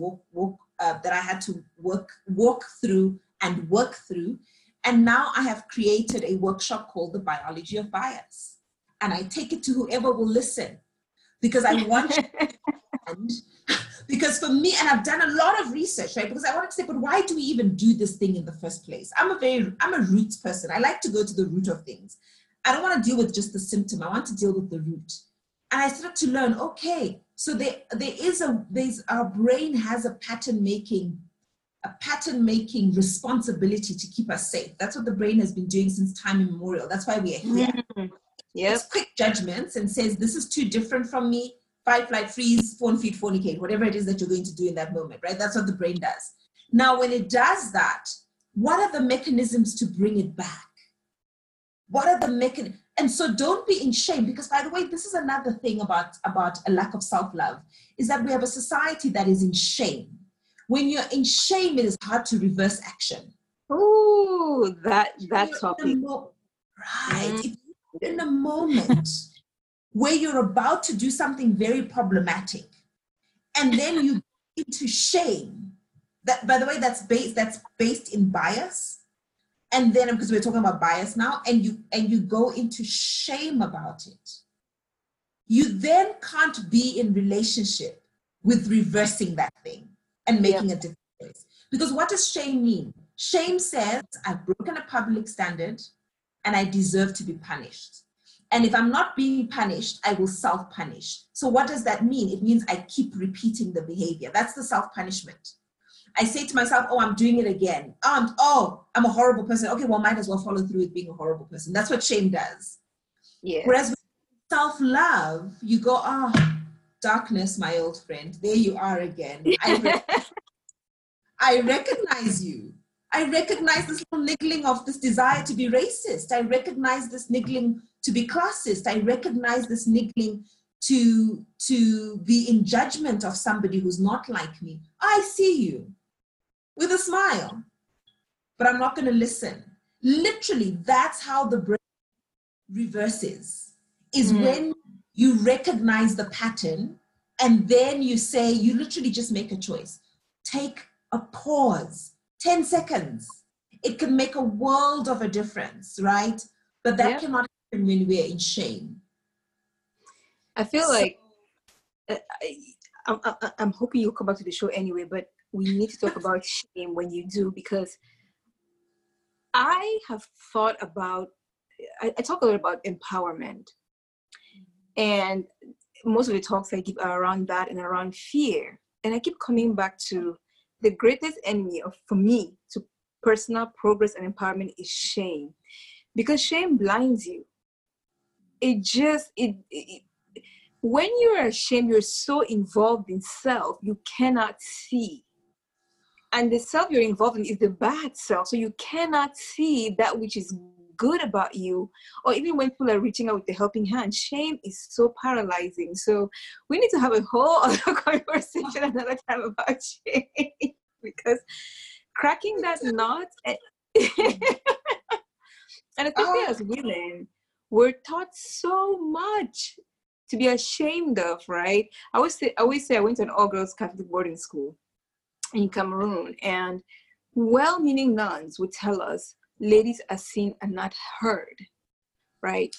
work through. And now I have created a workshop called The Biology of Bias. And I take it to whoever will listen, because I want you to understand. Because for me, and I've done a lot of research, right? Because I wanted to say, but why do we even do this thing in the first place? I'm a roots person. I like to go to the root of things. I don't want to deal with just the symptom. I want to deal with the root. And I started to learn, okay, so our brain has a pattern making responsibility to keep us safe. That's what the brain has been doing since time immemorial. That's why we are here. Yes. It's quick judgments and says, this is too different from me. Fight, flight, freeze, phone, feed, fornicate, whatever it is that you're going to do in that moment, right? That's what the brain does. Now, when it does that, what are the mechanisms to bring it back? What are the mechanisms? And so don't be in shame, because, by the way, this is another thing about a lack of self-love, is that we have a society that is in shame. When you're in shame, it is hard to reverse action. Ooh, that topic. Right. If you're in a moment where you're about to do something very problematic, and then you get into shame. That, by the way, that's based in bias. And then, because we're talking about bias now, and you go into shame about it. You then can't be in relationship with reversing that thing and making a different choice. Because what does shame mean? Shame says, I've broken a public standard and I deserve to be punished. And if I'm not being punished, I will self-punish. So what does that mean? It means I keep repeating the behavior. That's the self-punishment. I say to myself, oh, I'm doing it again. I'm a horrible person. Okay, well, might as well follow through with being a horrible person. That's what shame does. Yes. Whereas with self-love, you go, darkness, my old friend. There you are again. I recognize you. I recognize this little niggling of this desire to be racist. I recognize this niggling to be classist. I recognize this niggling to be in judgment of somebody who's not like me. I see you with a smile, but I'm not going to listen. Literally, that's how the brain reverses, is when you recognize the pattern and then you say, you literally just make a choice. Take a pause, 10 seconds. It can make a world of a difference, right? But that cannot happen when we're in shame. I feel like, I'm hoping you'll come back to the show anyway, but we need to talk about shame when you do, because I have thought about, I talk a lot about empowerment. And most of the talks I give are around that and around fear. And I keep coming back to the greatest enemy for me to personal progress and empowerment is shame. Because shame blinds you. When you're ashamed, you're so involved in self, you cannot see. And the self you're involved in is the bad self. So you cannot see that which is good about you. Or even when people are reaching out with the helping hand, shame is so paralyzing. So we need to have a whole other conversation another time about shame. Because cracking that knot... And especially as women, we're taught so much to be ashamed of, right? I always say I went to an all-girls Catholic boarding school in Cameroon, and well-meaning nuns would tell us, ladies are seen and not heard, right?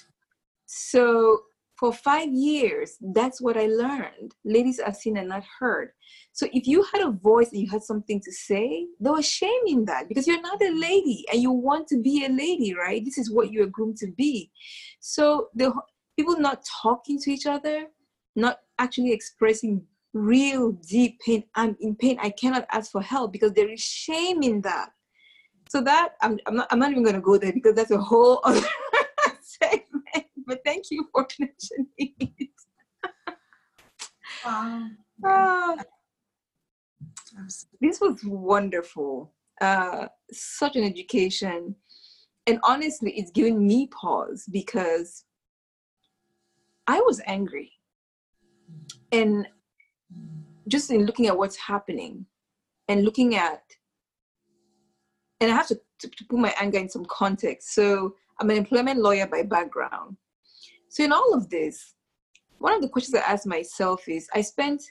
So for 5 years, that's what I learned. Ladies are seen and not heard. So if you had a voice and you had something to say, there was shame in that because you're not a lady and you want to be a lady, right? This is what you were groomed to be. So people not talking to each other, not actually expressing real deep pain. I'm in pain. I cannot ask for help because there is shame in that. So that I'm not even going to go there because that's a whole other segment. But thank you for mentioning it. This was wonderful. Such an education, and honestly, it's given me pause because I was angry. And just in looking at what's happening and looking at, and I have to put my anger in some context. So I'm an employment lawyer by background. So in all of this, one of the questions I ask myself is, I spent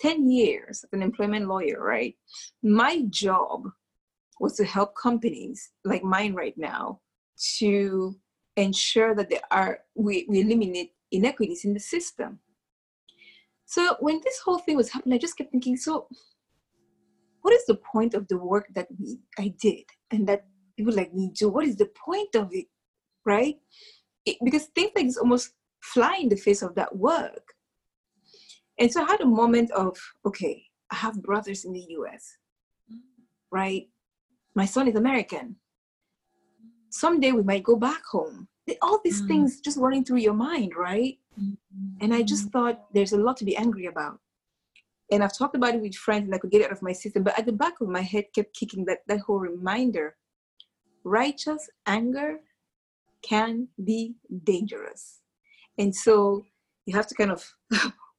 10 years as an employment lawyer, right? My job was to help companies like mine right now to ensure that we eliminate inequities in the system. So when this whole thing was happening, I just kept thinking, so what is the point of the work that I did and that people like me do? What is the point of it, right? Because things like this almost fly in the face of that work. And so I had a moment of, okay, I have brothers in the US, right? My son is American. Someday we might go back home. All these things just running through your mind, right? And I just thought there's a lot to be angry about. And I've talked about it with friends and I could get it out of my system, but at the back of my head kept kicking that whole reminder. Righteous anger can be dangerous. And so you have to kind of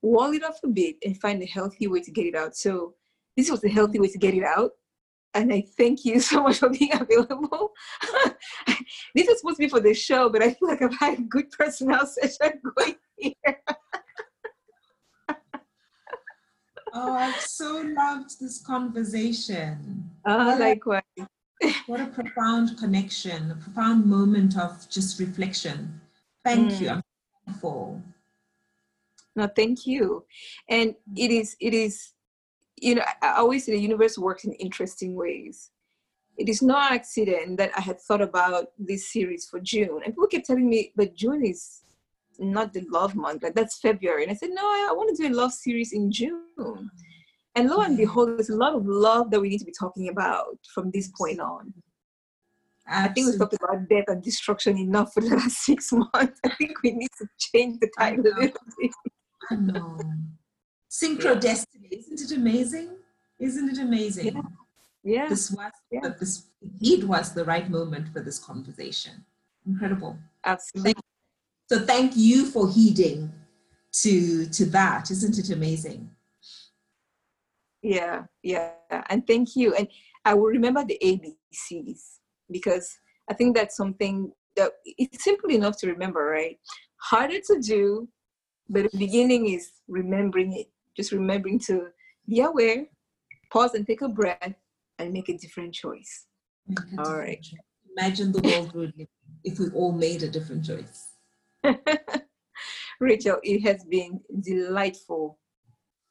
wall it off a bit and find a healthy way to get it out. So this was a healthy way to get it out. And I thank you so much for being available. This is supposed to be for the show, but I feel like I've had a good personal session going here. I've so loved this conversation. Likewise. What a profound connection, a profound moment of just reflection. Thank you. I'm thankful. No, thank you. And it is. You know, I always say the universe works in interesting ways. It is no accident that I had thought about this series for June. And people kept telling me, but June is not the love month, but that's February. And I said, no, I want to do a love series in June. And lo and behold, there's a lot of love that we need to be talking about from this point on. Absolutely. I think we've talked about death and destruction enough for the last 6 months. I think we need to change the title a little bit. I know. Synchro destiny. Isn't it amazing? Isn't it amazing? Yeah. Yeah. This indeed was the right moment for this conversation. Incredible. Absolutely. So thank you for heeding to that. Isn't it amazing? Yeah, yeah. And thank you. And I will remember the ABCs, because I think that's something that it's simple enough to remember, right? Harder to do, but the beginning is remembering it. Just remembering to be aware, pause and take a breath, and make a different choice. All right. Imagine the world would live if we all made a different choice. Rachel, it has been delightful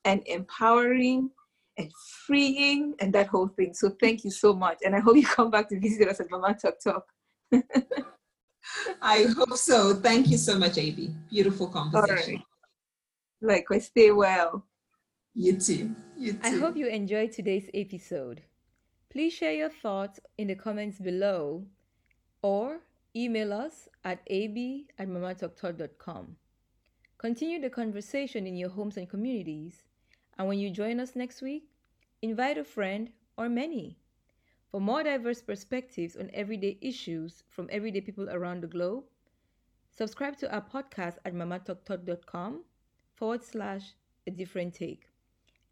and empowering and freeing and that whole thing. So thank you so much. And I hope you come back to visit us at Mama Tok Talk. I hope so. Thank you so much, Aby. Beautiful conversation. All right. Likewise, stay well. You too. I hope you enjoyed today's episode. Please share your thoughts in the comments below or email us at ab@mamatoktok.com. Continue the conversation in your homes and communities. And when you join us next week, invite a friend or many for more diverse perspectives on everyday issues from everyday people around the globe. Subscribe to our podcast at mamatoktok.com /A Different Take.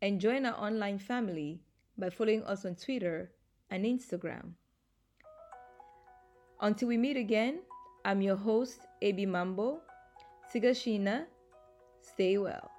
And join our online family by following us on Twitter and Instagram. Until we meet again, I'm your host, Aby Mambo. Sigashina, stay well.